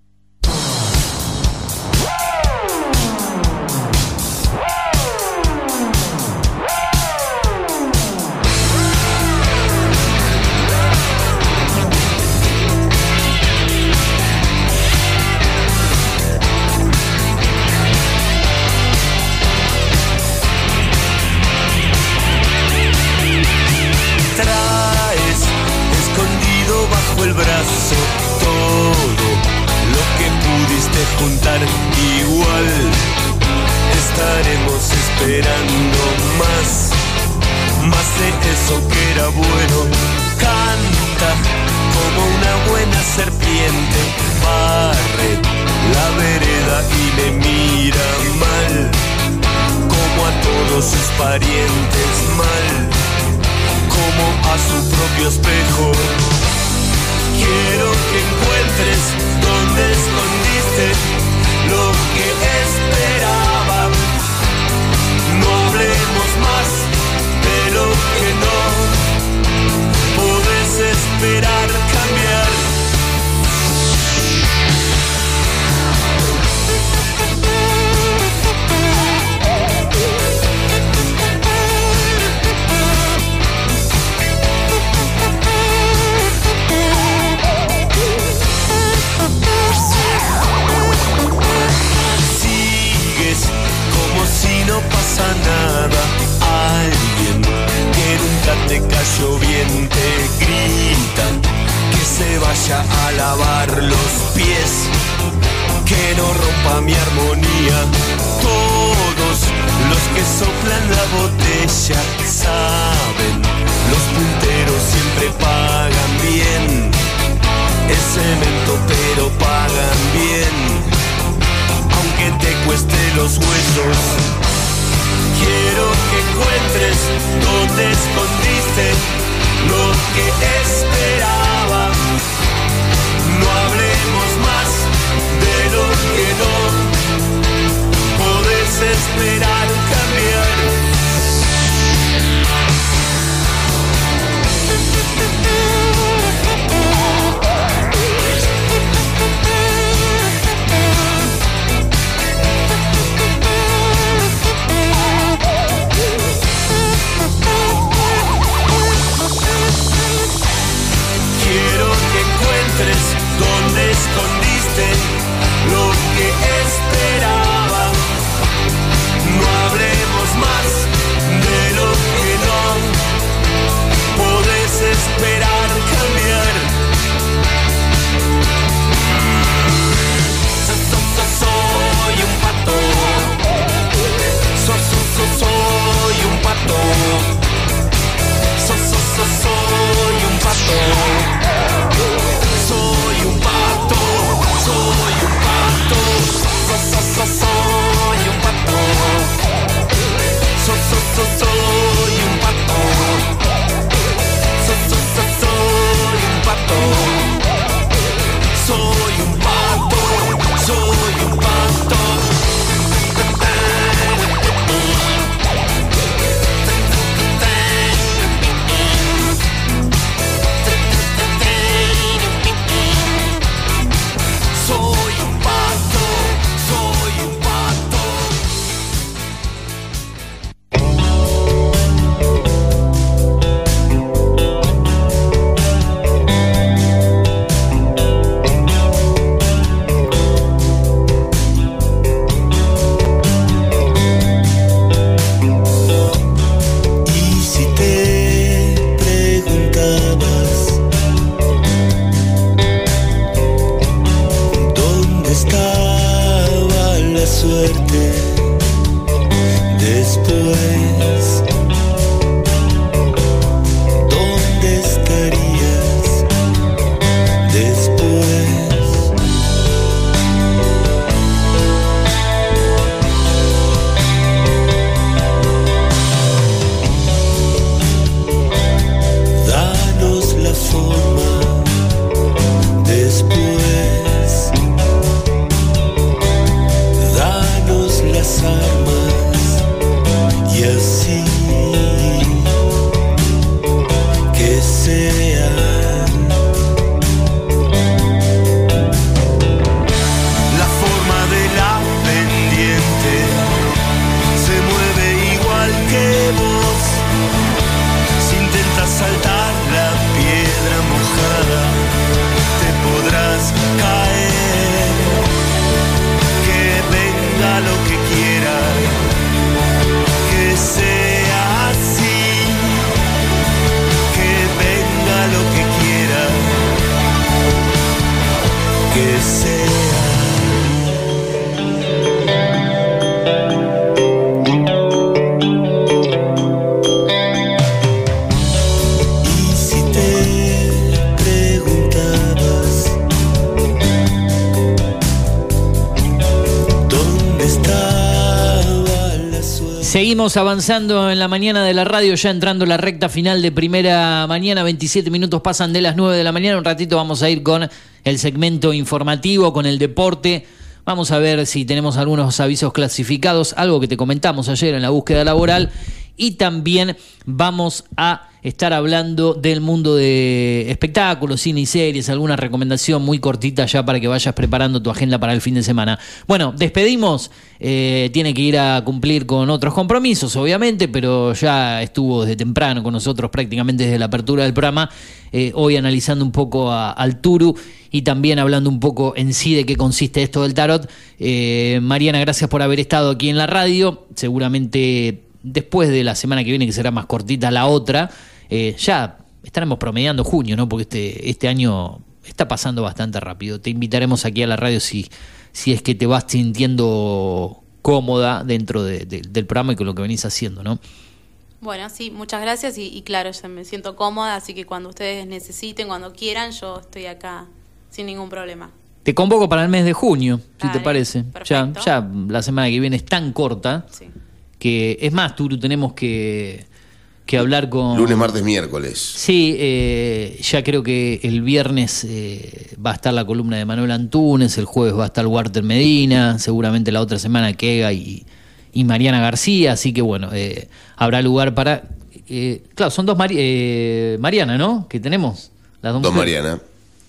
Juntar igual, estaremos esperando más, más de eso que era bueno. Canta como una buena serpiente, barre la vereda y me mira mal, como a todos sus parientes mal, como a su propio espejo. Quiero que encuentres donde escondiste lo que esperaba. No hablemos más de lo que no podés esperar cambiar. Si no pasa nada, alguien que nunca te cayó bien te grita que se vaya a lavar los pies, que no rompa mi armonía. Todos los que soplan la botella saben, los punteros siempre pagan bien, es cemento pero pagan bien. Que te cueste los huesos. Quiero que encuentres donde escondiste lo que esperaba. No hablemos más de lo que no podés esperar cambiar. suerte después. ¿Dónde estarías después? Danos la forma después. Las armas y así que sean la forma de la pendiente se mueve igual que vos. Si intentas saltar la piedra mojada te podrás caer. Que venga lo que sea así, que venga lo que quiera, que sea. Seguimos avanzando en la mañana de la radio, ya entrando la recta final de primera mañana, veintisiete minutos pasan de las nueve de la mañana, un ratito vamos a ir con el segmento informativo, con el deporte, vamos a ver si tenemos algunos avisos clasificados, algo que te comentamos ayer en la búsqueda laboral, y también vamos a estar hablando del mundo de espectáculos, cine y series, alguna recomendación muy cortita ya para que vayas preparando tu agenda para el fin de semana. Bueno, despedimos, eh, tiene que ir a cumplir con otros compromisos obviamente, pero ya estuvo desde temprano con nosotros prácticamente desde la apertura del programa, eh, hoy analizando un poco a, al Turú y también hablando un poco en sí de qué consiste esto del tarot. eh, Mariana, gracias por haber estado aquí en la radio, seguramente después de la semana que viene, que será más cortita la otra, eh, ya estaremos promediando junio, ¿no? Porque este, este año está pasando bastante rápido. Te invitaremos aquí a la radio si, si es que te vas sintiendo cómoda dentro de, de, del programa y con lo que venís haciendo, ¿no? Bueno, sí, muchas gracias y, y claro, ya me siento cómoda, así que cuando ustedes necesiten, cuando quieran, yo estoy acá sin ningún problema. Te convoco para el mes de junio, si Dale, te parece. Ya, ya la semana que viene es tan corta. Sí. Que es más, Turú, tenemos que, que hablar con... Lunes, martes, miércoles. Sí, eh, ya creo que el viernes eh, va a estar la columna de Manuel Antunes, el jueves va a estar Walter Medina, seguramente la otra semana Kega y, y Mariana García, así que bueno, eh, habrá lugar para... Eh, claro, son dos Mari- eh, Mariana, ¿no? Que tenemos las dos, dos Mariana.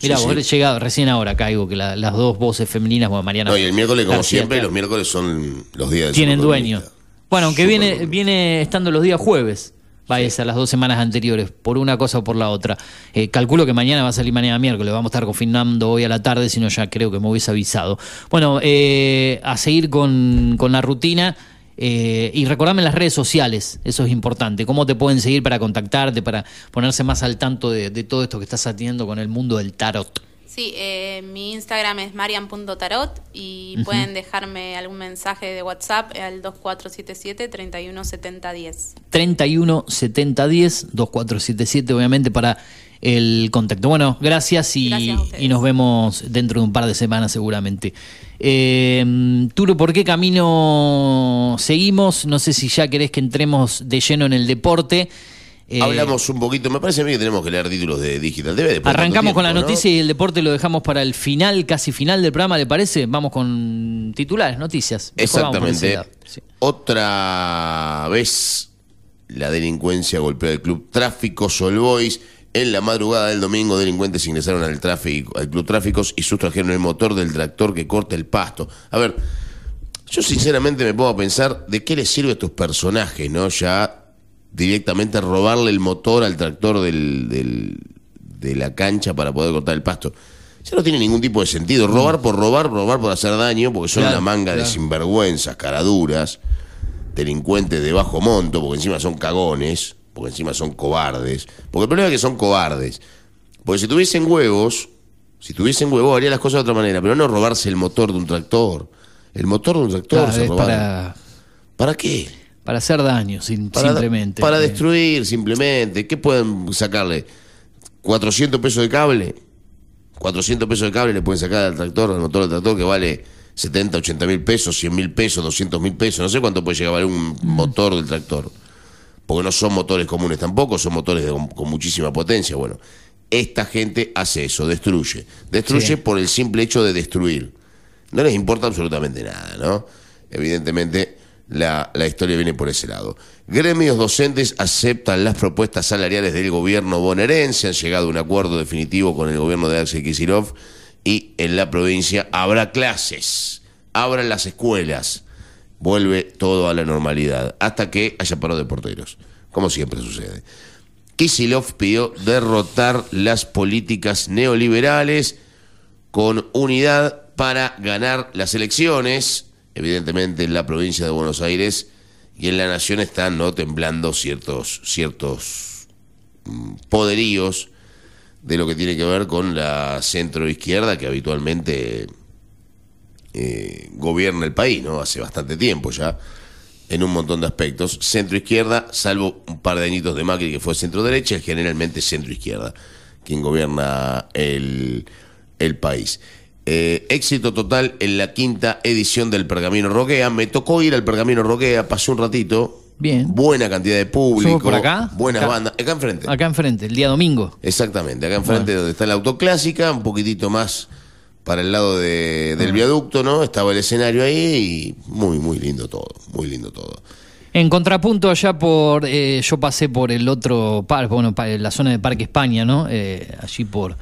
Mirá, sí, vos sí. Llegado recién ahora, caigo, que la, las dos voces femeninas, bueno, Mariana... No, y el miércoles, como García, siempre, claro. Los miércoles son los días de... Tienen dueño. Bueno, aunque viene, viene estando los días jueves, va a ser las dos semanas anteriores, por una cosa o por la otra. Eh, calculo que mañana va a salir mañana miércoles, vamos a estar confinando hoy a la tarde, si no ya creo que me hubiese avisado. Bueno, eh, a seguir con, con la rutina eh, y recordame las redes sociales, eso es importante. ¿Cómo te pueden seguir para contactarte, para ponerse más al tanto de, de todo esto que estás atendiendo con el mundo del tarot? Sí, eh, mi Instagram es marian punto tarot y uh-huh. Pueden dejarme algún mensaje de WhatsApp al dos cuatro siete siete, tres uno siete cero uno cero. tres uno siete cero uno cero, dos cuatro siete siete obviamente para el contacto. Bueno, gracias y, gracias y nos vemos dentro de un par de semanas seguramente. Eh, Turú, ¿por qué camino seguimos? No sé si ya querés que entremos de lleno en el deporte. Eh, Hablamos un poquito, me parece a mí que tenemos que leer títulos de Digital T V. Arrancamos tiempo, con la ¿no? noticia y el deporte lo dejamos para el final, casi final del programa, ¿le parece? Vamos con titulares, noticias. Exactamente. Sí. Otra vez la delincuencia golpeó al club Tráficos All Boys. En la madrugada del domingo, delincuentes ingresaron al, tráfico, al club Tráficos y sustrajeron el motor del tractor que corta el pasto. A ver, yo sinceramente me pongo a pensar de qué les sirve a estos personajes, ¿no? Ya... directamente robarle el motor al tractor del, del, de la cancha para poder cortar el pasto. Ya no tiene ningún tipo de sentido. Robar por robar, robar por hacer daño, porque son claro, una manga claro. de sinvergüenzas, caraduras, delincuentes de bajo monto, porque encima son cagones, porque encima son cobardes. Porque el problema es que son cobardes. Porque si tuviesen huevos, si tuviesen huevos harían las cosas de otra manera, pero no robarse el motor de un tractor. el motor de un tractor, claro, se robaron. Para... ¿Para qué? Para hacer daño, sin, para, simplemente. Para destruir, simplemente. ¿Qué pueden sacarle? ¿cuatrocientos pesos de cable? cuatrocientos pesos de cable le pueden sacar al tractor, al motor del tractor, que vale setenta, ochenta mil pesos, cien mil pesos, doscientos mil pesos. No sé cuánto puede llegar a valer un motor del tractor. Porque no son motores comunes tampoco, son motores de, con, con muchísima potencia. Bueno, esta gente hace eso, destruye. Destruye sí. Por el simple hecho de destruir. No les importa absolutamente nada, ¿no? Evidentemente... La, la historia viene por ese lado. Gremios docentes aceptan las propuestas salariales del gobierno bonaerense. Han llegado a un acuerdo definitivo con el gobierno de Axel Kicillof y en la provincia habrá clases, abran las escuelas, vuelve todo a la normalidad, hasta que haya paro de porteros, como siempre sucede. Kicillof pidió derrotar las políticas neoliberales con unidad para ganar las elecciones. Evidentemente en la provincia de Buenos Aires y en la nación están, ¿no?, temblando ciertos, ciertos poderíos de lo que tiene que ver con la centroizquierda que habitualmente eh, gobierna el país, ¿no?, hace bastante tiempo ya, en un montón de aspectos. Centroizquierda, salvo un par de añitos de Macri que fue centroderecha, generalmente centroizquierda quien gobierna el, el país. Eh, éxito total en la quinta edición del Pergamino Roquea. Me tocó ir al Pergamino Roquea, pasé un ratito. Bien. Buena cantidad de público. ¿Por acá? Buenas acá, bandas. Acá enfrente. Acá enfrente, el día domingo. Exactamente, acá enfrente bueno. Donde está la autoclásica, un poquitito más para el lado de, del viaducto, ¿no? Estaba el escenario ahí y muy, muy lindo todo, muy lindo todo. En contrapunto, allá por, eh, yo pasé por el otro parque, bueno, la zona de Parque España, ¿no? Eh, allí por...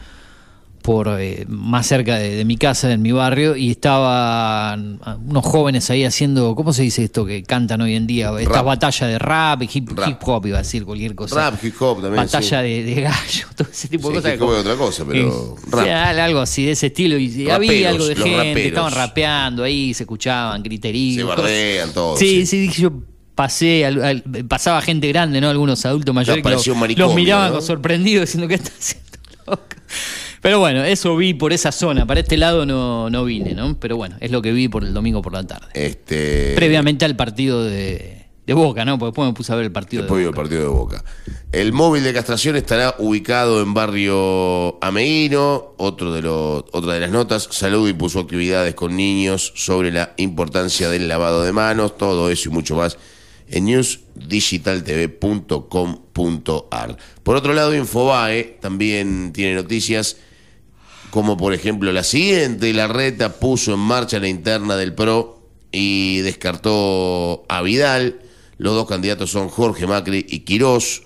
por eh, más cerca de, de mi casa, en mi barrio, y estaban unos jóvenes ahí haciendo, ¿cómo se dice esto que cantan hoy en día? Estas batallas de rap, hip, rap, hip hop, iba a decir cualquier cosa. Rap, hip hop también. Batalla sí. de, de gallo, todo ese tipo sí, de cosas. Hip hop es otra cosa, pero y, rap. Sea, algo así, de ese estilo. Y raperos, había algo de gente, raperos. Estaban rapeando ahí, se escuchaban, griteríos. Se bardean, todo. Sí, sí, sí, dije yo. Pasé, al, al, pasaba gente grande, ¿no? Algunos adultos mayores que lo, maricón, los miraban, ¿no?, sorprendidos, diciendo que están haciendo loco. Pero bueno, eso vi por esa zona. Para este lado no, no vine, ¿no? Pero bueno, es lo que vi por el domingo por la tarde. Este... Previamente al partido de, de Boca, ¿no? Porque después me puse a ver el partido después de Boca. Después vi el partido de Boca. El móvil de castración estará ubicado en barrio Ameíno. Otro de los, otra de las notas. Salud impuso actividades con niños sobre la importancia del lavado de manos. Todo eso y mucho más en news digital t v punto com punto a r. Por otro lado, Infobae también tiene noticias... Como por ejemplo la siguiente, Larreta puso en marcha la interna del P R O y descartó a Vidal. Los dos candidatos son Jorge Macri y Quirós.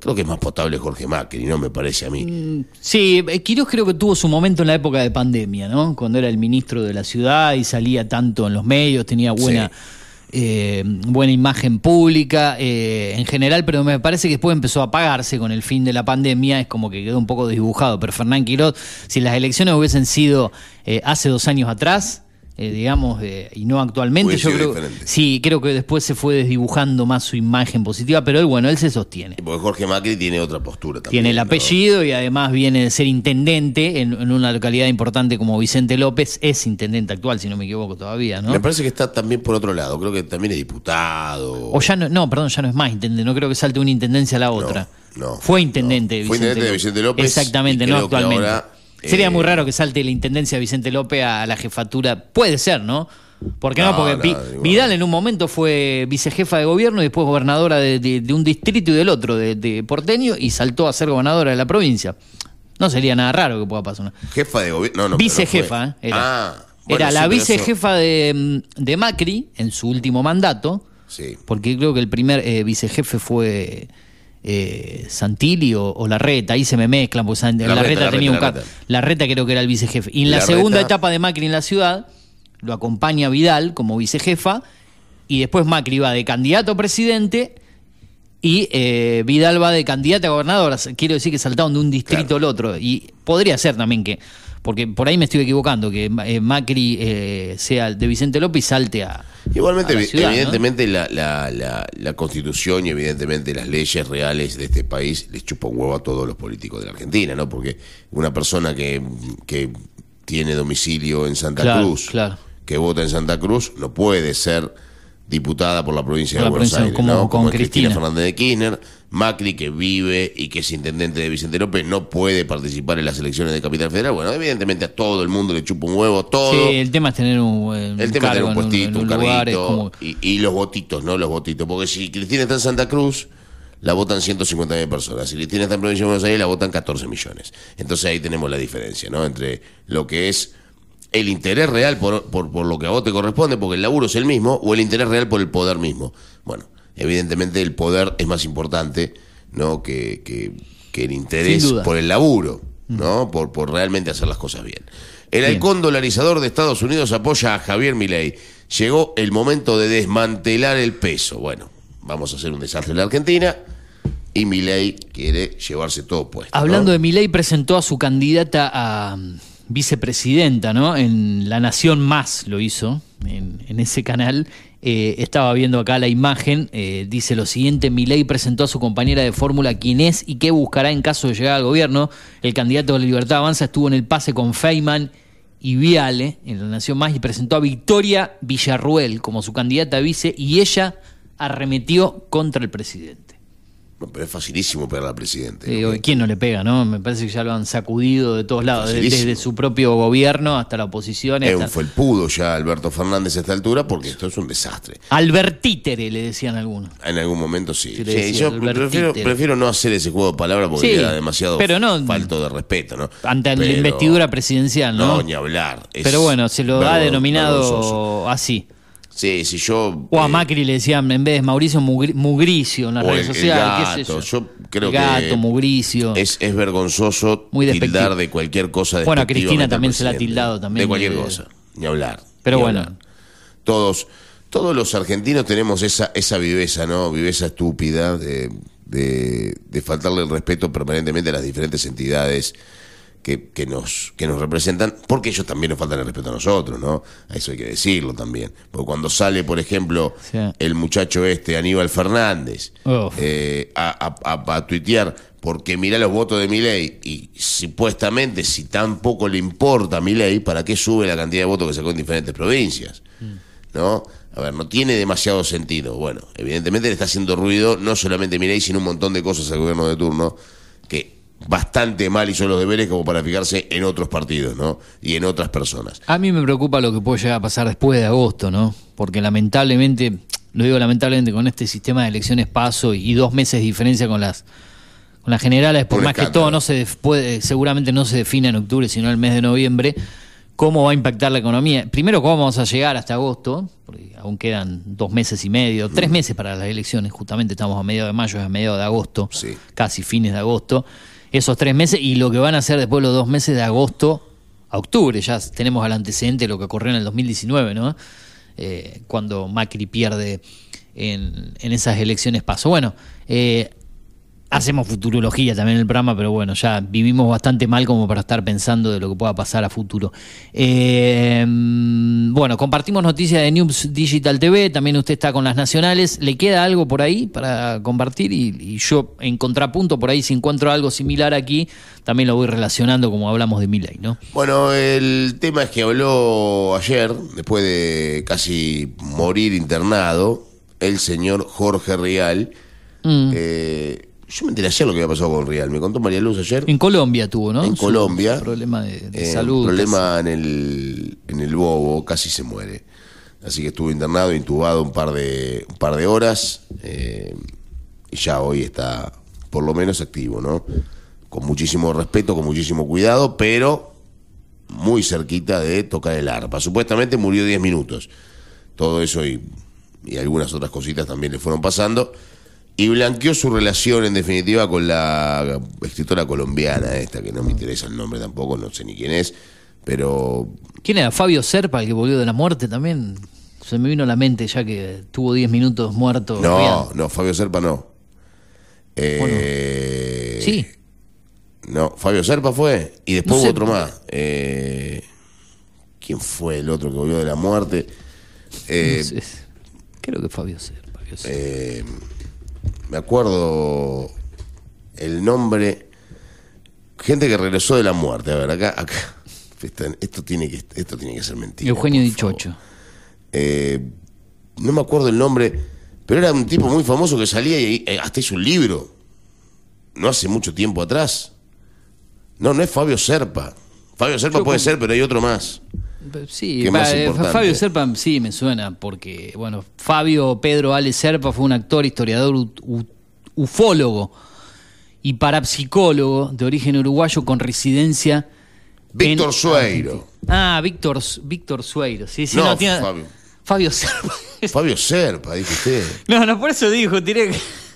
Creo que es más potable Jorge Macri, ¿no? Me parece a mí. Sí, Quirós creo que tuvo su momento en la época de pandemia, ¿no? Cuando era el ministro de la ciudad y salía tanto en los medios, tenía buena... Sí. Eh, buena imagen pública eh, en general, pero me parece que después empezó a apagarse con el fin de la pandemia, es como que quedó un poco desdibujado, pero Fernán Quirós, si las elecciones hubiesen sido eh, hace dos años atrás, eh, digamos, eh, y no actualmente, yo creo, sí, creo que después se fue desdibujando más su imagen positiva, pero él, bueno, él se sostiene. Porque Jorge Macri tiene otra postura también. Tiene el apellido, ¿no?, y además viene de ser intendente en, en una localidad importante como Vicente López, es intendente actual, si no me equivoco todavía, ¿no? Me parece que está también por otro lado, creo que también es diputado. O ya no, no, perdón, ya no es más intendente, no creo que salte una intendencia a la otra. No, no fue intendente, no. De, Vicente fue intendente de Vicente López. Exactamente, no actualmente. Sería muy raro que salte la intendencia de Vicente López a la jefatura. Puede ser, ¿no? ¿Por qué no? no? Porque no, Vidal igual. En un momento fue vicejefa de gobierno y después gobernadora de, de, de un distrito y del otro, de, de porteño, y saltó a ser gobernadora de la provincia. No sería nada raro que pueda pasar. ¿Jefa de gobierno? No, no. Vicejefa, no era. Ah, bueno, era sí, la vicejefa eso... de, de Macri en su último mandato. Sí. Porque creo que el primer eh, vicejefe fue... Eh, Santilli o, o Larreta, ahí se me mezclan, porque San, Larreta, Larreta tenía Larreta, un cargo. Larreta creo que era el vicejefe. Y en Larreta, la segunda etapa de Macri en la ciudad, lo acompaña Vidal como vicejefa, y después Macri va de candidato a presidente y eh, Vidal va de candidato a gobernador. Quiero decir que saltaron de un distrito, claro, al otro. Y podría ser también que, porque por ahí me estoy equivocando, que eh, Macri eh, sea de Vicente López y salte a... Igualmente, a la ciudad, evidentemente, ¿no?, la, la, la, la Constitución y evidentemente las leyes reales de este país les chupa un huevo a todos los políticos de la Argentina, ¿no? Porque una persona que, que tiene domicilio en Santa, claro, Cruz, claro, que vota en Santa Cruz no puede ser diputada por la provincia de la Buenos Aires, como, ¿no? como Cristina. Cristina Fernández de Kirchner. Macri, que vive y que es intendente de Vicente López, no puede participar en las elecciones de Capital Federal. Bueno, evidentemente a todo el mundo le chupa un huevo, todo. Sí, el tema es tener un, el el tema es tener un puestito, un, un carrito, como... y, y los votitos, ¿no? Los votitos. Porque si Cristina está en Santa Cruz, la votan ciento cincuenta mil personas. Si Cristina está en Provincia de Buenos Aires, la votan catorce millones. Entonces ahí tenemos la diferencia, ¿no? Entre lo que es el interés real por, por, por lo que a vos te corresponde, porque el laburo es el mismo, o el interés real por el poder mismo. Bueno, evidentemente el poder es más importante, ¿no? Que, que, que el interés por el laburo, ¿no? Por, por realmente hacer las cosas bien. El halcón dolarizador de Estados Unidos apoya a Javier Milei. Llegó el momento de desmantelar el peso. Bueno, vamos a hacer un desastre en la Argentina. Y Milei quiere llevarse todo puesto. Hablando, ¿no?, de Milei, presentó a su candidata a vicepresidenta, ¿no? En La Nación Más lo hizo, en, en ese canal. Eh, estaba viendo acá la imagen, eh, dice lo siguiente: Milei presentó a su compañera de fórmula quién es y qué buscará en caso de llegar al gobierno. El candidato de la Libertad Avanza estuvo en el pase con Feynman y Viale en La Nación Más y presentó a Victoria Villarruel como su candidata a vice, y ella arremetió contra el presidente. Pero es facilísimo pegar al presidente. Eh, ¿no? ¿Quién no le pega, no? Me parece que ya lo han sacudido de todos lados, desde, desde su propio gobierno hasta la oposición. Es hasta... un felpudo ya Alberto Fernández a esta altura, porque esto es un desastre. Albertítere, le decían algunos. En algún momento sí. sí, sí yo prefiero, prefiero no hacer ese juego de palabras porque sí, queda demasiado no, falto de respeto, ¿no? Ante Pero, la investidura presidencial, ¿no? No, ni hablar. Es Pero bueno, se lo ha denominado vergonzoso. así. Sí, si yo... O a eh, Macri le decían, en vez de Mauricio, Mugricio en las redes sociales. El gato, ¿qué sé yo? Yo creo el gato que Mugricio. Es, es vergonzoso tildar de cualquier cosa. Bueno, a Cristina también se la ha tildado también. De cualquier de... cosa, ni hablar. Pero ni bueno. Hablar. Todos todos los argentinos tenemos esa esa viveza, ¿no? Viveza estúpida de, de, de faltarle el respeto permanentemente a las diferentes entidades que, que nos que nos representan, porque ellos también nos faltan el respeto a nosotros, ¿no? Eso hay que decirlo también. Porque cuando sale, por ejemplo, sí. el muchacho este, Aníbal Fernández, eh, a, a, a, a tuitear, porque mirá los votos de Milei, y supuestamente, si tampoco le importa a Milei, ¿para qué sube la cantidad de votos que sacó en diferentes provincias? Mm. ¿No? A ver, no tiene demasiado sentido. Bueno, evidentemente le está haciendo ruido, no solamente Milei, sino un montón de cosas al gobierno de turno, que bastante mal hizo los deberes como para fijarse en otros partidos, ¿no? Y en otras personas. A mí me preocupa lo que puede llegar a pasar después de agosto, ¿no? Porque lamentablemente, lo digo lamentablemente, con este sistema de elecciones paso y dos meses de diferencia con las con las generales, por, por más escándalo. que todo no se puede, seguramente no se define en octubre, sino en el mes de noviembre, cómo va a impactar la economía. Primero, cómo vamos a llegar hasta agosto, porque aún quedan dos meses y medio, mm. tres meses para las elecciones, justamente estamos a mediados de mayo, es a mediados de agosto, sí. casi fines de agosto. Esos tres meses y lo que van a hacer después los dos meses de agosto a octubre. Ya tenemos al antecedente de lo que ocurrió en el dos mil diecinueve, ¿no? Eh, cuando Macri pierde en, en esas elecciones paso. Bueno, eh, hacemos futurología también en el programa, pero bueno, ya vivimos bastante mal como para estar pensando de lo que pueda pasar a futuro. Eh, bueno, compartimos noticias de News Digital T V, también usted está con las nacionales. ¿Le queda algo por ahí para compartir? Y, y yo, en contrapunto, por ahí si encuentro algo similar aquí, también lo voy relacionando como hablamos de Milei, ¿no? Bueno, el tema es que habló ayer, después de casi morir internado, el señor Jorge Rial. Mm. Eh, Yo me enteré ayer lo que había pasado con Rial. Me contó María Luz ayer. En Colombia tuvo, ¿no? En Colombia. Un problema de, de eh, salud. Un problema en el, en el bobo. Casi se muere. Así que estuvo internado, intubado un par de, un par de horas. Eh, y ya hoy está, por lo menos, activo, ¿no? Con muchísimo respeto, con muchísimo cuidado, pero muy cerquita de tocar el arpa. Supuestamente murió diez minutos. Todo eso y, y algunas otras cositas también le fueron pasando. Y blanqueó su relación, en definitiva, con la escritora colombiana esta, que no me interesa el nombre tampoco, no sé ni quién es, pero... ¿Quién era? Fabio Serpa, el que volvió de la muerte también. Se me vino a la mente ya que tuvo diez minutos muerto. No, riendo. no, Fabio Serpa no. Eh... Bueno. Sí. No, Fabio Serpa fue, y después no sé, hubo otro más. Eh... ¿Quién fue el otro que volvió de la muerte? Eh... No sé. Creo que Fabio Serpa. Fabio Serpa. Eh... Me acuerdo el nombre. Gente que regresó de la muerte. A ver, acá, acá. están, esto tiene que esto tiene que ser mentira. Eugenio Dichocho. Eh, no me acuerdo el nombre, pero era un tipo muy famoso que salía y eh, hasta hizo un libro. No hace mucho tiempo atrás. No, no es Fabio Serpa. Fabio Serpa Yo puede con... ser, pero hay otro más. Sí, va, eh, Fabio Serpa sí me suena porque, bueno, Fabio Pedro Ale Serpa fue un actor, historiador, u, u, ufólogo y parapsicólogo de origen uruguayo con residencia Víctor en... Sueiro. Ah, Víctor, Víctor Sueiro. Sí, sí, no, no tiene... Fabio. Fabio Serpa. Fabio Serpa, dije usted. No, no, por eso dijo, tiré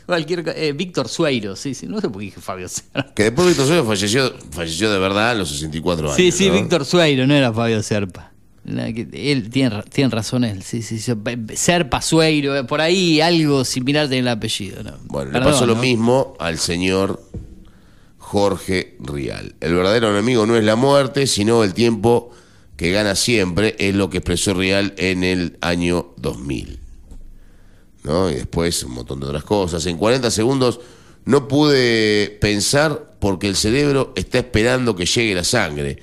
cualquier... Eh, Víctor Sueiro, sí, sí, no sé por qué dije Fabio Serpa. Que después Víctor Sueiro falleció, falleció de verdad a los sesenta y cuatro años. Sí, sí, ¿no? Víctor Sueiro, no era Fabio Serpa. Él tiene, tiene razón él, sí, sí, sí. Serpa, Sueiro, por ahí algo similar tiene el apellido, ¿no? Bueno, Perdón, le pasó ¿no? lo mismo al señor Jorge Rial. El verdadero enemigo no es la muerte, sino el tiempo que gana siempre, es lo que expresó Rial en el año dos mil. ¿No? Y después un montón de otras cosas. En cuarenta segundos no pude pensar porque el cerebro está esperando que llegue la sangre.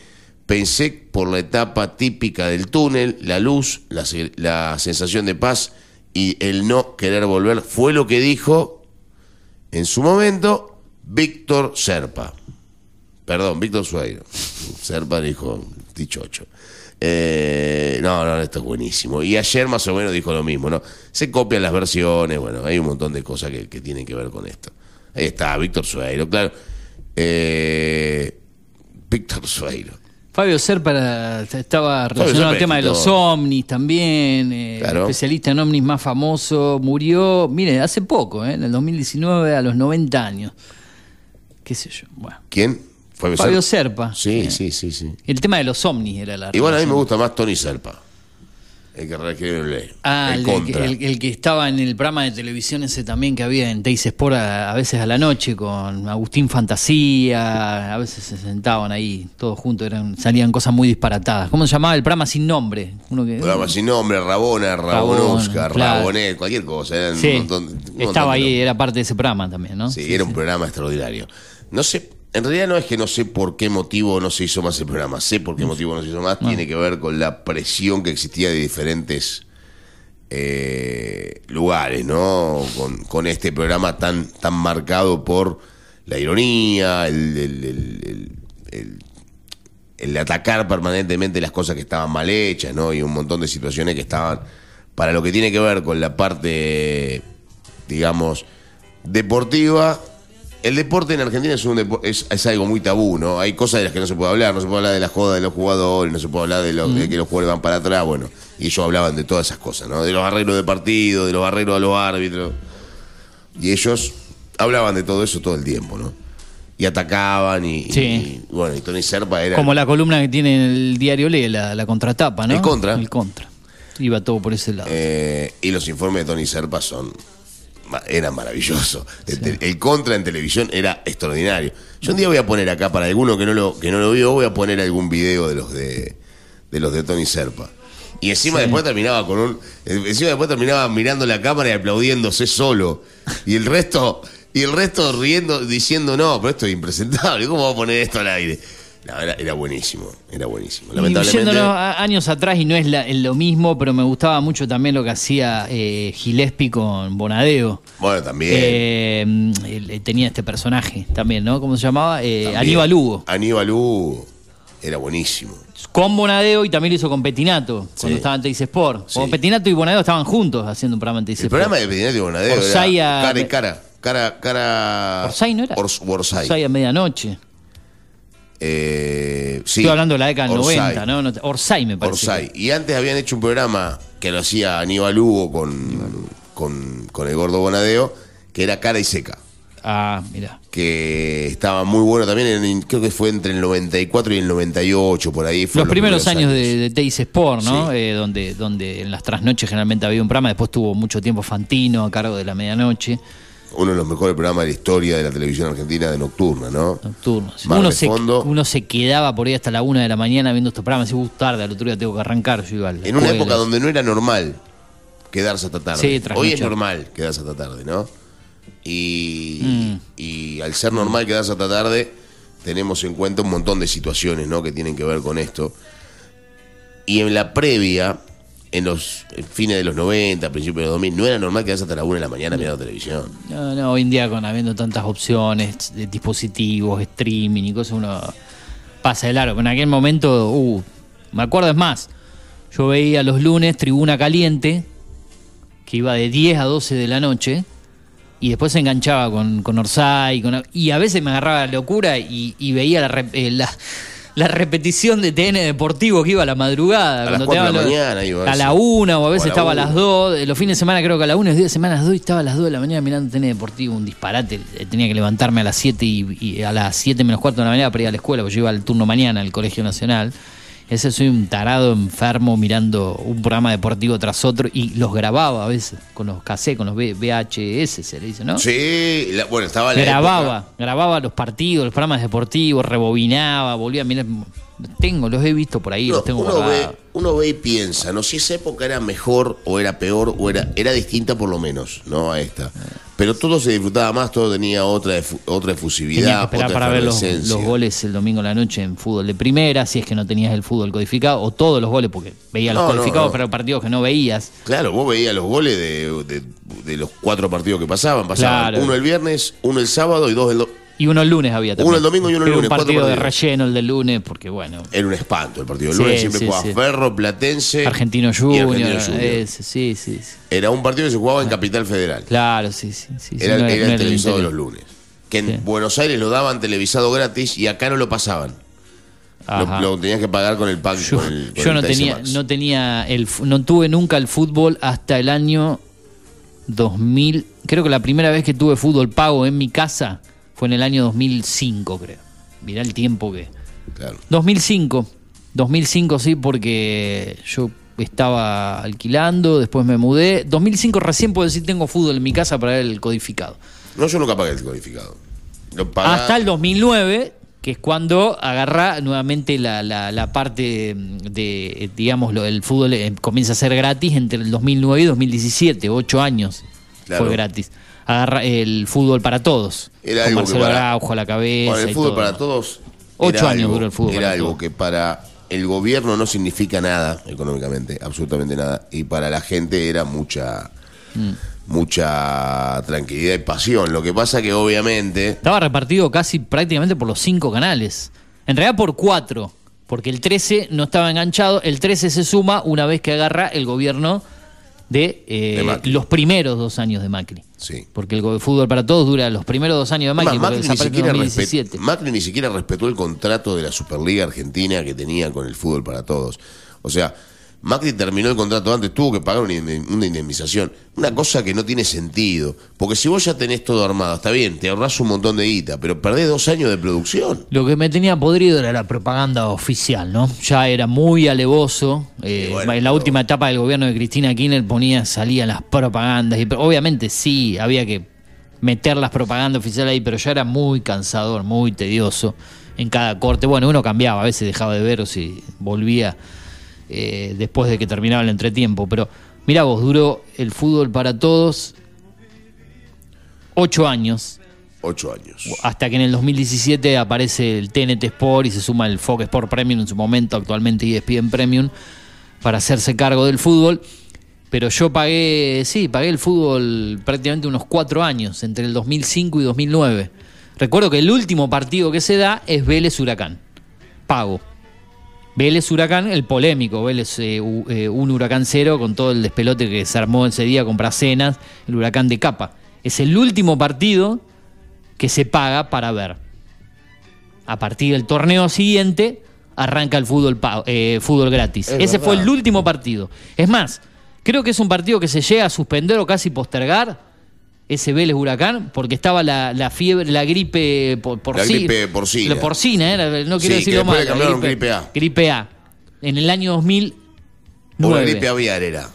Pensé por la etapa típica del túnel, la luz, la, la sensación de paz y el no querer volver. Fue lo que dijo en su momento Víctor Serpa. Perdón, Víctor Sueiro. Serpa dijo... Dichocho. Eh, no, no, esto es buenísimo. Y ayer más o menos dijo lo mismo, ¿no? Se copian las versiones, bueno, hay un montón de cosas que, que tienen que ver con esto. Ahí está, Víctor Sueiro, claro. Eh, Víctor Sueiro. Fabio Serpa estaba relacionado al tema de los ovnis también, eh, claro. Especialista en ovnis más famoso, murió, mire, hace poco, eh, en el dos mil diecinueve, a los noventa años. ¿Qué sé yo? Bueno. ¿Quién? Fabio, Fabio Serpa. Sí, eh. sí, sí, sí. El tema de los ovnis era la... Y bueno, a mí me gusta más Tony Serpa. El que requiere ah, el, el, que, el el que estaba en el programa de televisión ese también que había en Teis Sport a, a veces a la noche con Agustín Fantasía, a veces se sentaban ahí todos juntos, eran, salían cosas muy disparatadas. ¿Cómo se llamaba el programa sin nombre? Uno que, programa sin nombre, Rabona, Rabonosca, claro. Rabonet, cualquier cosa. Eran sí. un montón, un montón estaba ahí, nombre. Era parte de ese programa también, ¿no? Sí, sí era sí. un programa extraordinario. No sé... En realidad no es que no sé por qué motivo no se hizo más el programa, sé por qué motivo no se hizo más, no. Tiene que ver con la presión que existía de diferentes eh, lugares, ¿no? Con, con este programa tan, tan marcado por la ironía, el, el, el, el, el, el atacar permanentemente las cosas que estaban mal hechas, ¿no? Y un montón de situaciones que estaban, para lo que tiene que ver con la parte, digamos, deportiva. El deporte en Argentina es, un depo es, es algo muy tabú, ¿no? Hay cosas de las que no se puede hablar, no se puede hablar de la joda de los jugadores, no se puede hablar de, lo, de que los jugadores van para atrás, bueno, y ellos hablaban de todas esas cosas, ¿no? De los arreglos de partido, de los arreglos a los árbitros, y ellos hablaban de todo eso todo el tiempo, ¿no? Y atacaban, y, sí. y bueno, y Tony Serpa era... Como la columna que tiene el diario Lee, la, la contratapa, ¿no? El contra. El contra. Iba todo por ese lado. Eh, y los informes de Tony Serpa son... Era maravilloso. Sí. El contra en televisión era extraordinario. Yo un día voy a poner acá, para alguno que no lo, que no lo vio, voy a poner algún video de los de, de los de Tony Serpa. Y encima sí. después terminaba con un. Encima después terminaba mirando la cámara y aplaudiéndose solo. Y el resto, y el resto riendo, diciendo no, pero esto es impresentable, ¿cómo va a poner esto al aire? No, era, era buenísimo, era buenísimo. Lamentablemente. Yéndolo años atrás, y no es la, lo mismo, pero me gustaba mucho también lo que hacía eh, Gillespie con Bonadeo. Bueno, también. Eh, él tenía este personaje también, ¿no? ¿Cómo se llamaba? Eh, Aníbal Hugo. Aníbal Hugo. Era buenísimo. Con Bonadeo y también lo hizo con Petinato, sí. cuando estaba en Teis Sport. Sí. Petinato y Bonadeo estaban juntos haciendo un programa en Teis Sport. El programa de Petinato y Bonadeo Orsaya, era cara y cara. Cara, cara... ¿Orsay no era? Ors, Orsay. Orsay a medianoche. Eh, sí. Estoy hablando de la década del noventa, ¿no? Orsay me parece. Orsay. Y antes habían hecho un programa que lo hacía Aníbal Hugo con, Aníbal Hugo. con, con el gordo Bonadeo, que era Cara y Seca. Ah, mirá. Que estaba muy bueno también, en, creo que fue entre el noventa y cuatro y el noventa y ocho, por ahí. Los, los primeros, primeros años, años. de, de Teis Sport, ¿no? Sí. Eh, donde, donde en las trasnoches generalmente había un programa, después tuvo mucho tiempo Fantino a cargo de la medianoche. Uno de los mejores programas de la historia de la televisión argentina de nocturna, ¿no? Nocturna. Uno se, uno se quedaba por ahí hasta la una de la mañana viendo estos programas. Si vos tarde, al otro día tengo que arrancar. Yo iba en una época donde no era normal quedarse hasta tarde. Sí, hoy es normal quedarse hasta tarde, ¿no? Y, mm. y al ser normal quedarse hasta tarde, tenemos en cuenta un montón de situaciones, ¿no?, que tienen que ver con esto. Y en la previa, en los en fines de los noventa, principios de los dos mil, no era normal quedarse hasta la una de la mañana mirando televisión. No, no, hoy en día, con habiendo tantas opciones, de dispositivos, streaming y cosas, uno pasa de largo. Pero en aquel momento, uh, me acuerdo, es más, yo veía los lunes Tribuna Caliente, que iba de diez a doce de la noche. Y después se enganchaba con, con Orsay. Con, y a veces me agarraba la locura y, y veía la, rep, eh, la, la repetición de T N Deportivo que iba a la madrugada. A cuando las cuatro de la mañana iba. A la una o a veces estaba a las dos. Los fines de semana creo que a la una, los días de semana a las dos, estaba a las dos de la mañana mirando T N Deportivo. Un disparate. Tenía que levantarme a las siete y, y a las siete menos cuarto de la mañana para ir a la escuela, porque yo iba al turno mañana al Colegio Nacional. Ese soy un tarado enfermo mirando un programa deportivo tras otro, y los grababa a veces con los cassettes, con los V H S se le dice, ¿no? Sí, la, bueno, estaba la Grababa, época. grababa los partidos, los programas deportivos, rebobinaba, volvía a mirar. Tengo, los he visto por ahí, no, los tengo uno ve, uno ve y piensa, ¿no?, si esa época era mejor o era peor, o era, era distinta por lo menos, ¿no?, a esta. Pero todo se disfrutaba más, todo tenía otra otra efusividad. Tenías que esperar otra para ver los, los goles el domingo en la noche en fútbol de primera, si es que no tenías el fútbol codificado, o todos los goles, porque veías no, los codificados, no, no. pero partidos que no veías. Claro, vos veías los goles de, de, de los cuatro partidos que pasaban. Pasaban claro. uno el viernes, uno el sábado y dos el domingo. Y uno el lunes había también. Uno el domingo y uno el lunes. Un partido de relleno el del lunes, porque bueno. Era un espanto el partido del sí, lunes. Siempre sí, jugaba sí. Ferro, Platense. Argentino Junior. Argentino Junior. Ese, sí, sí, sí. Era un partido que se jugaba en Capital Federal. Claro, sí, sí. sí era, no era, era, no era el televisado de los lunes. Que en sí. Buenos Aires lo daban televisado gratis y acá no lo pasaban. Lo, lo tenías que pagar con el pack. Yo, con el, con yo el no, tenía, no tenía. El, no tuve nunca el fútbol hasta el año dos mil. Creo que la primera vez que tuve fútbol pago en mi casa fue en el año dos mil cinco, creo. Mirá el tiempo que... Claro. dos mil cinco, dos mil cinco sí, porque yo estaba alquilando, después me mudé. dos mil cinco recién puedo decir tengo fútbol en mi casa para ver el codificado. No, yo nunca pagué el codificado. Lo pagué... Hasta el dos mil nueve, que es cuando agarrá nuevamente la, la, la parte de, digamos, lo, el fútbol eh, comienza a ser gratis entre el dos mil nueve y dos mil diecisiete, ocho años claro. fue gratis. Agarra el fútbol para todos. Era algo Marcelo que para, Araujo a la cabeza. Bueno, el fútbol y todo, para ¿no? todos. Ocho años duró el fútbol. Era para algo todo. Que para el gobierno no significa nada económicamente, absolutamente nada. Y para la gente era mucha, mm. mucha tranquilidad y pasión. Lo que pasa que obviamente estaba repartido casi prácticamente por los cinco canales. En realidad por cuatro, porque el trece no estaba enganchado. El trece se suma una vez que agarra el gobierno. De, eh, de los primeros dos años de Macri. Sí. Porque el fútbol para todos dura los primeros dos años de Macri. Además, Macri, ni siquiera respet- Macri ni siquiera respetó el contrato de la Superliga Argentina que tenía con el fútbol para todos. O sea, Macri terminó el contrato antes, tuvo que pagar una, una indemnización. Una cosa que no tiene sentido. Porque si vos ya tenés todo armado, está bien, te ahorrás un montón de guita, pero perdés dos años de producción. Lo que me tenía podrido era la propaganda oficial, ¿no? Ya era muy alevoso. Eh, bueno, en la no. última etapa del gobierno de Cristina Kirchner ponía, salían las propagandas. Y, obviamente sí, había que meter las propagandas oficiales ahí, pero ya era muy cansador, muy tedioso en cada corte. Bueno, uno cambiaba, a veces dejaba de ver o si volvía... Eh, después de que terminaba el entretiempo, pero mirá vos, duró el fútbol para todos ocho años ocho años hasta que en el dos mil diecisiete aparece el T N T Sport y se suma el Fox Sport Premium, en su momento, actualmente E S P N Premium, para hacerse cargo del fútbol. Pero yo pagué, sí, pagué el fútbol prácticamente unos cuatro años entre el dos mil cinco y dos mil nueve. Recuerdo que el último partido que se da es Vélez Huracán, pago Vélez Huracán, el polémico, Vélez eh, u, eh, un huracán cero, con todo el despelote que se armó ese día con Pracenas, el huracán de Capa. Es el último partido que se paga para ver. A partir del torneo siguiente arranca el fútbol, eh, fútbol gratis. Es ese verdad. Fue el último partido. Es más, creo que es un partido que se llega a suspender o casi postergar, ese Vélez Huracán, porque estaba la, la fiebre, la gripe por, por la sí, gripe porcina. La porcina, ¿eh? No quiero sí, decirlo más. Gripe, gripe A. Gripe A. En el año dos mil nueve. Una gripe aviar era.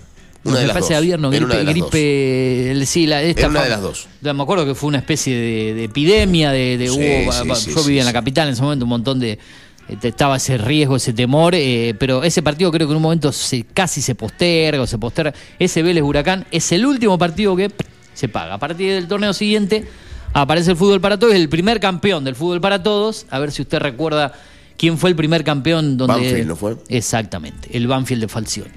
Una de, de las dos. Avierno, gripe, una de las gripe, dos. Sí, la, esta era una de las dos. La, me acuerdo que fue una especie de, de epidemia, de, de sí, hubo, sí, pa, sí, yo sí, vivía sí, en la capital en ese momento, un montón de... Estaba ese riesgo, ese temor, eh, pero ese partido creo que en un momento se, casi se posterga o se posterga. Ese Vélez Huracán es el último partido que... se paga. A partir del torneo siguiente aparece el fútbol para todos, el primer campeón del fútbol para todos. A ver si usted recuerda quién fue el primer campeón. Donde... Banfield, ¿no fue? Exactamente, el Banfield de Falcioni.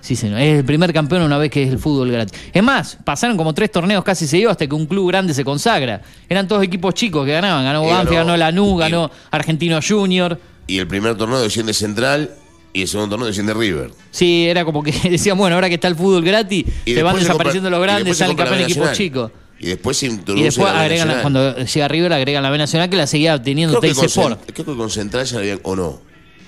Sí, señor, es el primer campeón una vez que es el fútbol gratis. Es más, pasaron como tres torneos casi seguidos hasta que un club grande se consagra. Eran todos equipos chicos que ganaban. Ganó Banfield, ganó Lanús, ganó Argentino Junior. Y el primer torneo desciende Central y el segundo torneo desciende River. Sí, era como que decían, bueno, ahora que está el fútbol gratis, y se van desapareciendo compra, los grandes, salen campeones de equipos chicos. Y después se introduce. Y después agregan, la, cuando llega River, agregan la B Nacional, que la seguía obteniendo T I C Sport. Creo que con Central ya la habían, o no.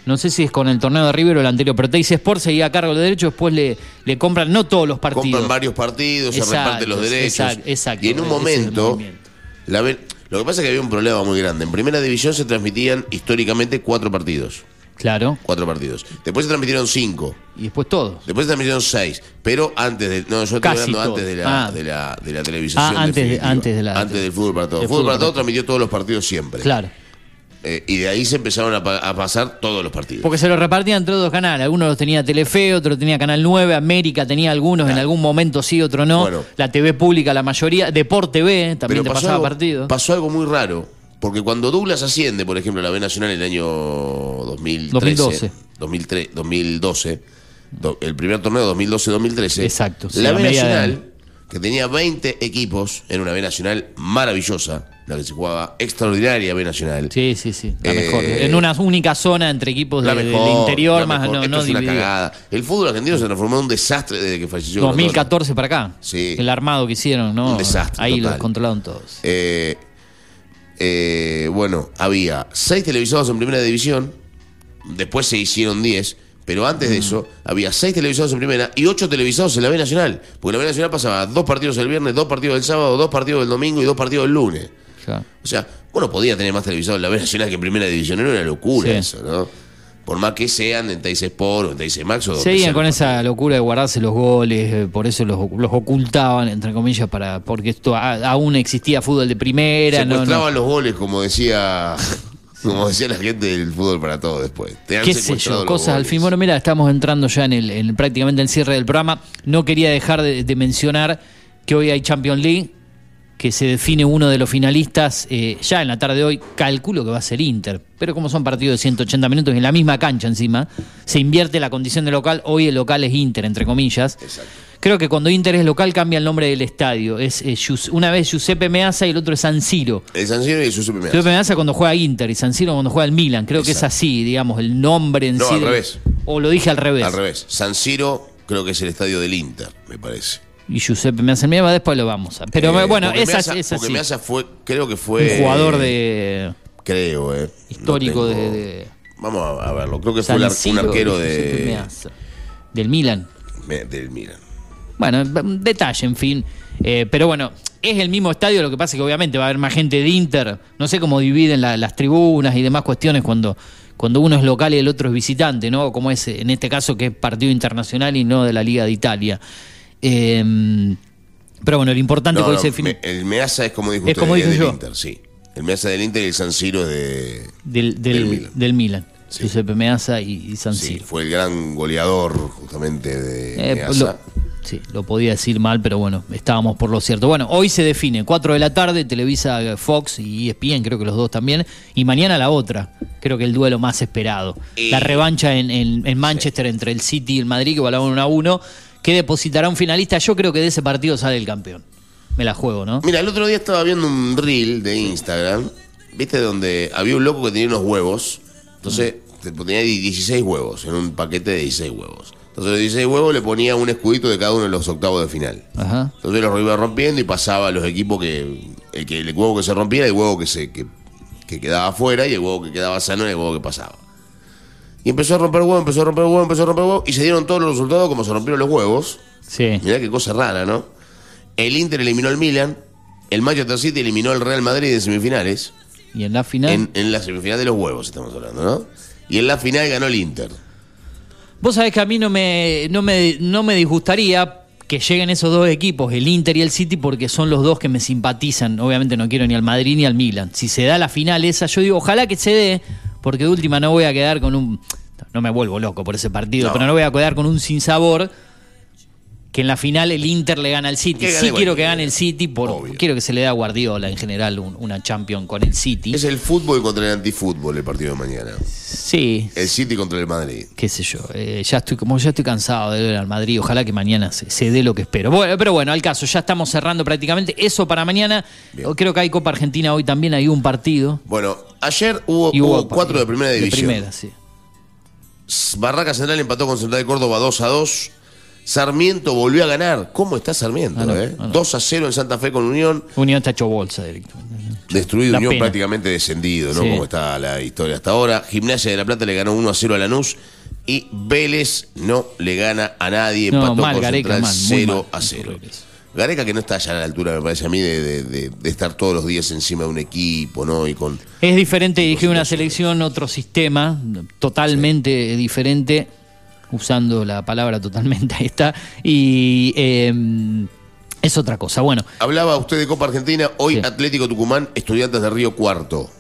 No sé si es con el torneo de River o el anterior, pero T I C Sport seguía a cargo de derechos, después le, le compran, no todos los partidos. Compran varios partidos, exacto, se reparten los derechos. Exacto, exacto, y en un momento, la, lo que pasa es que había un problema muy grande. En primera división se transmitían históricamente cuatro partidos. Claro. Cuatro partidos. Después se transmitieron cinco. Y después todos. Después se transmitieron seis. Pero antes de... No, yo estoy hablando antes de la, ah. de la de la televisación. Ah, antes, de, antes de la... Antes del fútbol para todos. El fútbol, fútbol para todos transmitió todos los partidos siempre. Claro. Eh, y de ahí se empezaron a, pa- a pasar todos los partidos. Porque se los repartían entre dos canales. Algunos los tenía Telefe, otro tenía Canal nueve, América tenía algunos, claro. En algún momento sí, otro no. Bueno, la T V pública, la mayoría. Deporte B también te pasaba algo, partido. Pasó algo muy raro, porque cuando Douglas asciende, por ejemplo, a la B Nacional en el año dos mil trece, dos mil doce, dos mil tre- dos mil doce do- el primer torneo dos mil doce dos mil trece, exacto, la sí, B Nacional, de... que tenía veinte equipos, era una B Nacional maravillosa. La que se jugaba extraordinaria B Nacional. Sí, sí, sí. La eh, mejor. En una única zona entre equipos de, mejor, de interior, más no, no dividida. El fútbol argentino se transformó en un desastre desde que falleció. dos mil catorce para acá. Sí. El armado que hicieron, ¿no? Un desastre. Ahí total. Los controlaron todos. Eh, eh, bueno, había seis televisados en primera división. Después se hicieron diez. Pero antes de eso, había seis televisados en primera y ocho televisados en la B Nacional. Porque la B Nacional pasaba dos partidos el viernes, dos partidos el sábado, dos partidos el domingo y dos partidos el lunes. Claro. O sea, bueno, podía tener más televisados en la B Nacional que en primera división. Era una locura, sí. Eso, ¿no? Por más que sean en T I C Sport o en T I C Max o... Seguían con esa locura de guardarse los goles, eh, por eso los, los ocultaban, entre comillas, para porque esto a, aún existía fútbol de primera. Secuestraban no, no. los goles, como decía... Como decía la gente del fútbol para todos después. Te han ¿Qué sé yo? Cosas goles. Al fin. Bueno, mira, estamos entrando ya en el, en, prácticamente en el cierre del programa. No quería dejar de, de mencionar que hoy hay Champions League, que se define uno de los finalistas eh, ya en la tarde de hoy. Calculo que va a ser Inter, pero como son partidos de ciento ochenta minutos en la misma cancha encima, se invierte la condición de local. Hoy el local es Inter, entre comillas. Exacto. Creo que cuando Inter es local cambia el nombre del estadio. Es eh, una vez Giuseppe Meazza y el otro es San Siro. El San Siro y Giuseppe Meazza. Giuseppe Meazza cuando juega Inter y San Siro cuando juega el Milan. Creo Exacto. que es así, digamos, el nombre en no, sí. No, al del... revés. O lo dije al revés. Al revés. San Siro creo que es el estadio del Inter, me parece. Y Giuseppe Meazza, mierda, después lo vamos a... Pero eh, bueno, es así. Porque Meazza fue, creo que fue... Un jugador de... Creo, eh. Histórico no tengo... de, de... Vamos a verlo. Creo que San fue Siro, un arquero de... Meazza. Del Milan. Me... Del Milan. Bueno, detalle, en fin. Eh, pero bueno, es el mismo estadio, lo que pasa es que obviamente va a haber más gente de Inter. No sé cómo dividen la, las tribunas y demás cuestiones cuando, cuando uno es local y el otro es visitante, ¿no? Como es en este caso que es partido internacional y no de la Liga de Italia. Eh, pero bueno, lo importante no, es que no, se me, el Meazza es como dijo usted, como el del yo. Inter, sí. El Meazza del Inter y el San Siro de, del, del, del Milan. Del Milan. Sí. Giuseppe Meazza y, y San Siro. Sí, fue el gran goleador justamente de eh, Meazza. Lo, Sí, lo podía decir mal, pero bueno, estábamos por lo cierto. Bueno, hoy se define, cuatro de la tarde, Televisa, Fox y E S P N, creo que los dos también. Y mañana la otra, creo que el duelo más esperado. Eh, la revancha en, en, en Manchester sí. entre el City y el Madrid, que volaban uno a uno, que depositará un finalista. Yo creo que de ese partido sale el campeón. Me la juego, ¿no? Mira, el otro día estaba viendo un reel de Instagram, ¿viste? Donde había un loco que tenía unos huevos. Entonces, tenía dieciséis huevos, en un paquete de dieciséis huevos. Entonces los dieciséis huevos le ponía un escudito de cada uno en los octavos de final. Ajá. Entonces los iba rompiendo y pasaba a los equipos que el, que... el huevo que se rompía, el huevo que se que, que quedaba afuera y el huevo que quedaba sano y el huevo que pasaba. Y empezó a romper huevo, empezó a romper huevo, empezó a romper huevo y se dieron todos los resultados como se rompieron los huevos. Sí. Mirá qué cosa rara, ¿no? El Inter eliminó al Milan, el Manchester City eliminó al Real Madrid en semifinales. ¿Y en la final? En, en la semifinal de los huevos estamos hablando, ¿no? Y en la final ganó el Inter. Vos sabés que a mí no me, no me, no me disgustaría que lleguen esos dos equipos, el Inter y el City, porque son los dos que me simpatizan. Obviamente no quiero ni al Madrid ni al Milan. Si se da la final esa, yo digo, ojalá que se dé, porque de última no voy a quedar con un... No me vuelvo loco por ese partido, no. pero no voy a quedar con un sinsabor. que en la final el Inter le gana al City. Sí quiero que gane el City, por, quiero que se le dé a Guardiola en general un, una Champions con el City. Es el fútbol contra el antifútbol el partido de mañana. Sí. El City contra el Madrid. Qué sé yo, eh, ya estoy como ya estoy cansado de ver al Madrid, ojalá que mañana se, se dé lo que espero. Bueno, pero bueno, al caso, ya estamos cerrando prácticamente eso para mañana. Bien. Creo que hay Copa Argentina hoy también, hay un partido. Bueno, ayer hubo, hubo, hubo cuatro partido, de primera división. De primera, sí. Barracas Central empató con Central de Córdoba dos a dos. Sarmiento volvió a ganar. ¿Cómo está Sarmiento? Ah, no, eh? ah, no. dos a cero en Santa Fe con Unión. Unión está hecho bolsa directamente. Destruido, la Unión pena. Prácticamente descendido, ¿no? Sí. Como está la historia hasta ahora. Gimnasia de La Plata le ganó uno a cero a Lanús. Y Vélez no le gana a nadie. No, empató mal, con Gareca, Central mal, cero a cero. Gareca, que no está ya a la altura, me parece a mí, de, de, de, de estar todos los días encima de un equipo, ¿no? Y con, es diferente dirigir una selección, otro sistema, totalmente sí. diferente. Usando la palabra totalmente, ahí está. Y eh, es otra cosa. Bueno. Hablaba usted de Copa Argentina. Hoy sí. Atlético Tucumán, Estudiantes de Río Cuarto.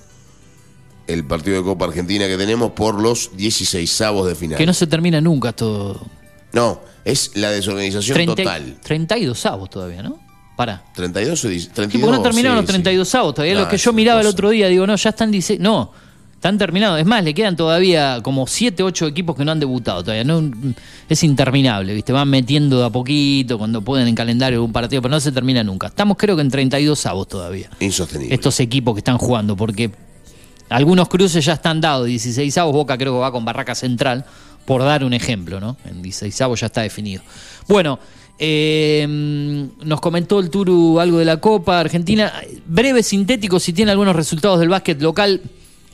El partido de Copa Argentina que tenemos por los dieciseisavos de final. Que no se termina nunca todo. No, es la desorganización treinta, total. treinta y dosavos todavía, ¿no? Pará. treinta y dos o treinta y dos. Sí, porque no terminaron sí, los treinta y dosavos sí. todavía. Nah, los que yo miraba cosa. El otro día, digo, no, ya están dieciséis. No. Están terminados, es más, le quedan todavía como siete, ocho equipos que no han debutado todavía, no, es interminable, ¿viste? Van metiendo de a poquito, cuando pueden en calendario un partido, pero no se termina nunca. Estamos creo que en treinta y dosavos todavía. Insostenible. Estos equipos que están jugando, porque algunos cruces ya están dados, dieciseisavos, Boca creo que va con Barraca Central, por dar un ejemplo, ¿no? En dieciseisavos ya está definido. Bueno, eh, nos comentó el Turu algo de la Copa Argentina, breve, sintético, si tiene algunos resultados del básquet local...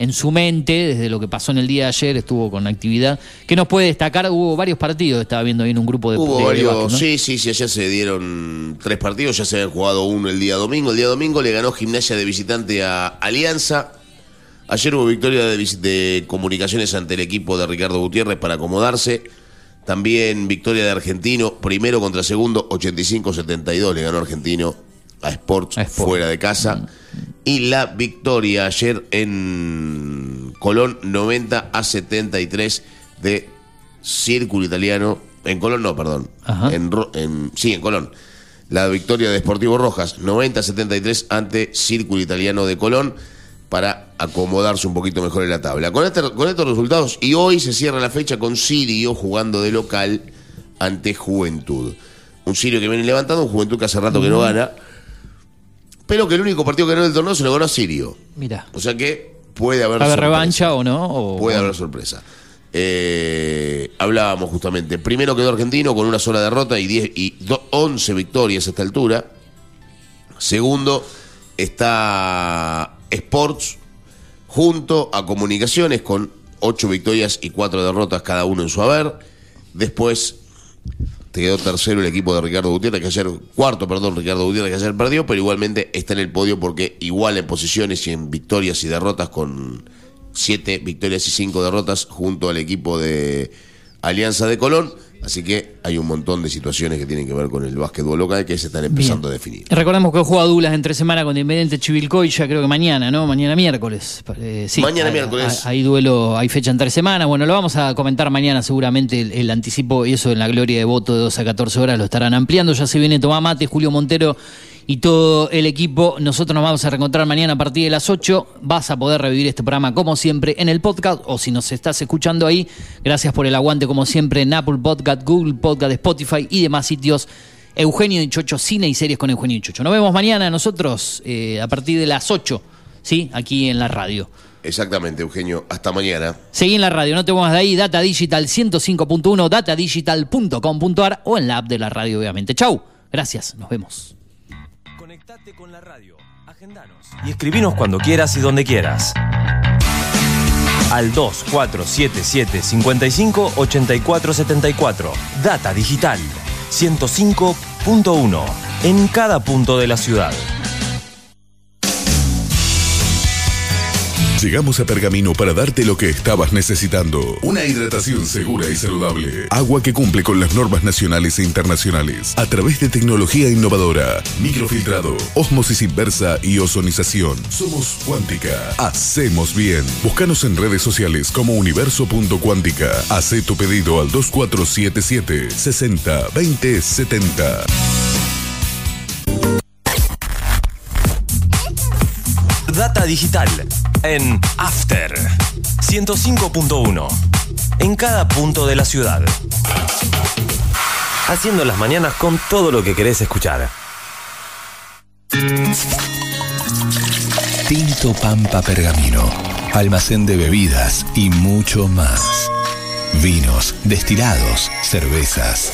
en su mente, desde lo que pasó en el día de ayer, estuvo con actividad. ¿Qué nos puede destacar? Hubo varios partidos, estaba viendo ahí en un grupo de... Hubo de, varios, de básquet, ¿no? sí, sí, sí, ayer se dieron tres partidos, ya se habían jugado uno el día domingo. El día domingo le ganó Gimnasia de visitante a Alianza. Ayer hubo victoria de, de Comunicaciones ante el equipo de Ricardo Gutiérrez para acomodarse. También victoria de Argentino, primero contra segundo, ochenta y cinco a setenta y dos, le ganó Argentino a Sports, a Sports. Fuera de casa. Mm. Y la victoria ayer en Colón, noventa a setenta y tres de Círculo Italiano. En Colón no, perdón. En, en, sí, en Colón. La victoria de Sportivo Rojas, noventa a setenta y tres ante Círculo Italiano de Colón, para acomodarse un poquito mejor en la tabla. Con, este, con estos resultados, y hoy se cierra la fecha con Sirio jugando de local ante Juventud. Un Sirio que viene levantando, un Juventud que hace rato mm. que no gana. Pero que el único partido que ganó el torneo se lo ganó a Sirio. Mirá. O sea que puede haber sorpresa. Revancha o no. O... Puede haber sorpresa. Eh, hablábamos justamente. Primero quedó Argentino con una sola derrota y, diez, y do, once victorias a esta altura. Segundo está Sports junto a Comunicaciones con ocho victorias y cuatro derrotas cada uno en su haber. Después... Te quedó tercero el equipo de Ricardo Gutiérrez, que ayer, cuarto, perdón, Ricardo Gutiérrez, que ayer perdió, pero igualmente está en el podio porque igual en posiciones y en victorias y derrotas, con siete victorias y cinco derrotas junto al equipo de Alianza de Colón. Así que hay un montón de situaciones que tienen que ver con el básquetbol local que se están empezando Bien. A definir. Recordemos que hoy juega Dulas entre semana con Independiente Chivilcoy, ya creo que mañana, ¿no? Mañana miércoles. Eh, sí, mañana hay, miércoles. Hay, hay duelo, hay fecha entre semana. Bueno, lo vamos a comentar mañana seguramente el, el anticipo, y eso en la gloria de voto de dos a catorce horas lo estarán ampliando. Ya se viene Tomás Mate, Julio Montero y todo el equipo. Nosotros nos vamos a reencontrar mañana a partir de las ocho. Vas a poder revivir este programa como siempre en el podcast, o si nos estás escuchando ahí, gracias por el aguante como siempre en Apple Podcast, Google Podcast, Spotify y demás sitios. Eugenio y Chocho, cine y series con Eugenio y Chocho. Nos vemos mañana nosotros eh, a partir de las ocho, ¿sí? Aquí en la radio. Exactamente, Eugenio. Hasta mañana. Seguí en la radio, no te muevas de ahí. Data Digital ciento cinco punto uno, data digital punto com punto a r o en la app de la radio, obviamente. Chau. Gracias. Nos vemos. Conectate con la radio. Agendanos. Y escribinos cuando quieras y donde quieras. Al dos cuatro siete siete cinco cinco ocho cuatro siete cuatro. Data Digital ciento cinco punto uno en cada punto de la ciudad. Llegamos a Pergamino para darte lo que estabas necesitando. Una hidratación segura y saludable. Agua que cumple con las normas nacionales e internacionales a través de tecnología innovadora, microfiltrado, ósmosis inversa y ozonización. Somos Cuántica. Hacemos bien. Búscanos en redes sociales como universo punto cuántica. Hacé tu pedido al dos cuatro siete siete, sesenta, veinte, setenta. Data Digital en After ciento cinco punto uno, en cada punto de la ciudad, haciendo las mañanas con todo lo que querés escuchar. Tinto Pampa Pergamino, almacén de bebidas y mucho más. Vinos, destilados, cervezas,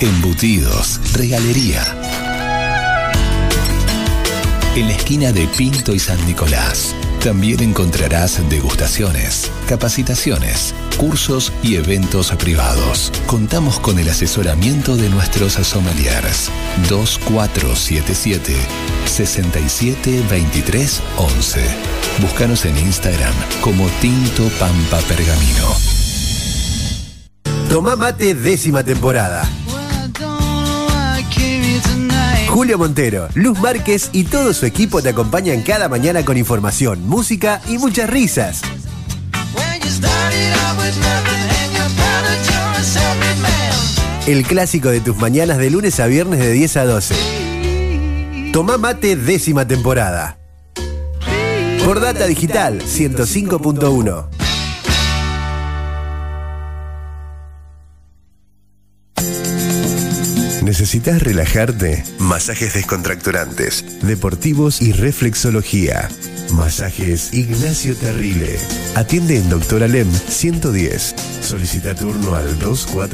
embutidos, regalería. En la esquina de Pinto y San Nicolás también encontrarás degustaciones, capacitaciones, cursos y eventos privados. Contamos con el asesoramiento de nuestros sommeliers. dos cuatro siete siete, sesenta y siete, veintitrés, once. Búscanos en Instagram como Tinto Pampa Pergamino. Tomá mate, décima temporada. Julio Montero, Luz Márquez y todo su equipo te acompañan cada mañana con información, música y muchas risas. El clásico de tus mañanas de lunes a viernes de diez a doce. Tomá mate, décima temporada. Por Data Digital ciento cinco punto uno. ¿Necesitas relajarte? Masajes descontracturantes, deportivos y reflexología. Masajes Ignacio Terrile. Atiende en Doctor Alem ciento diez. Solicita turno al veinticuatro.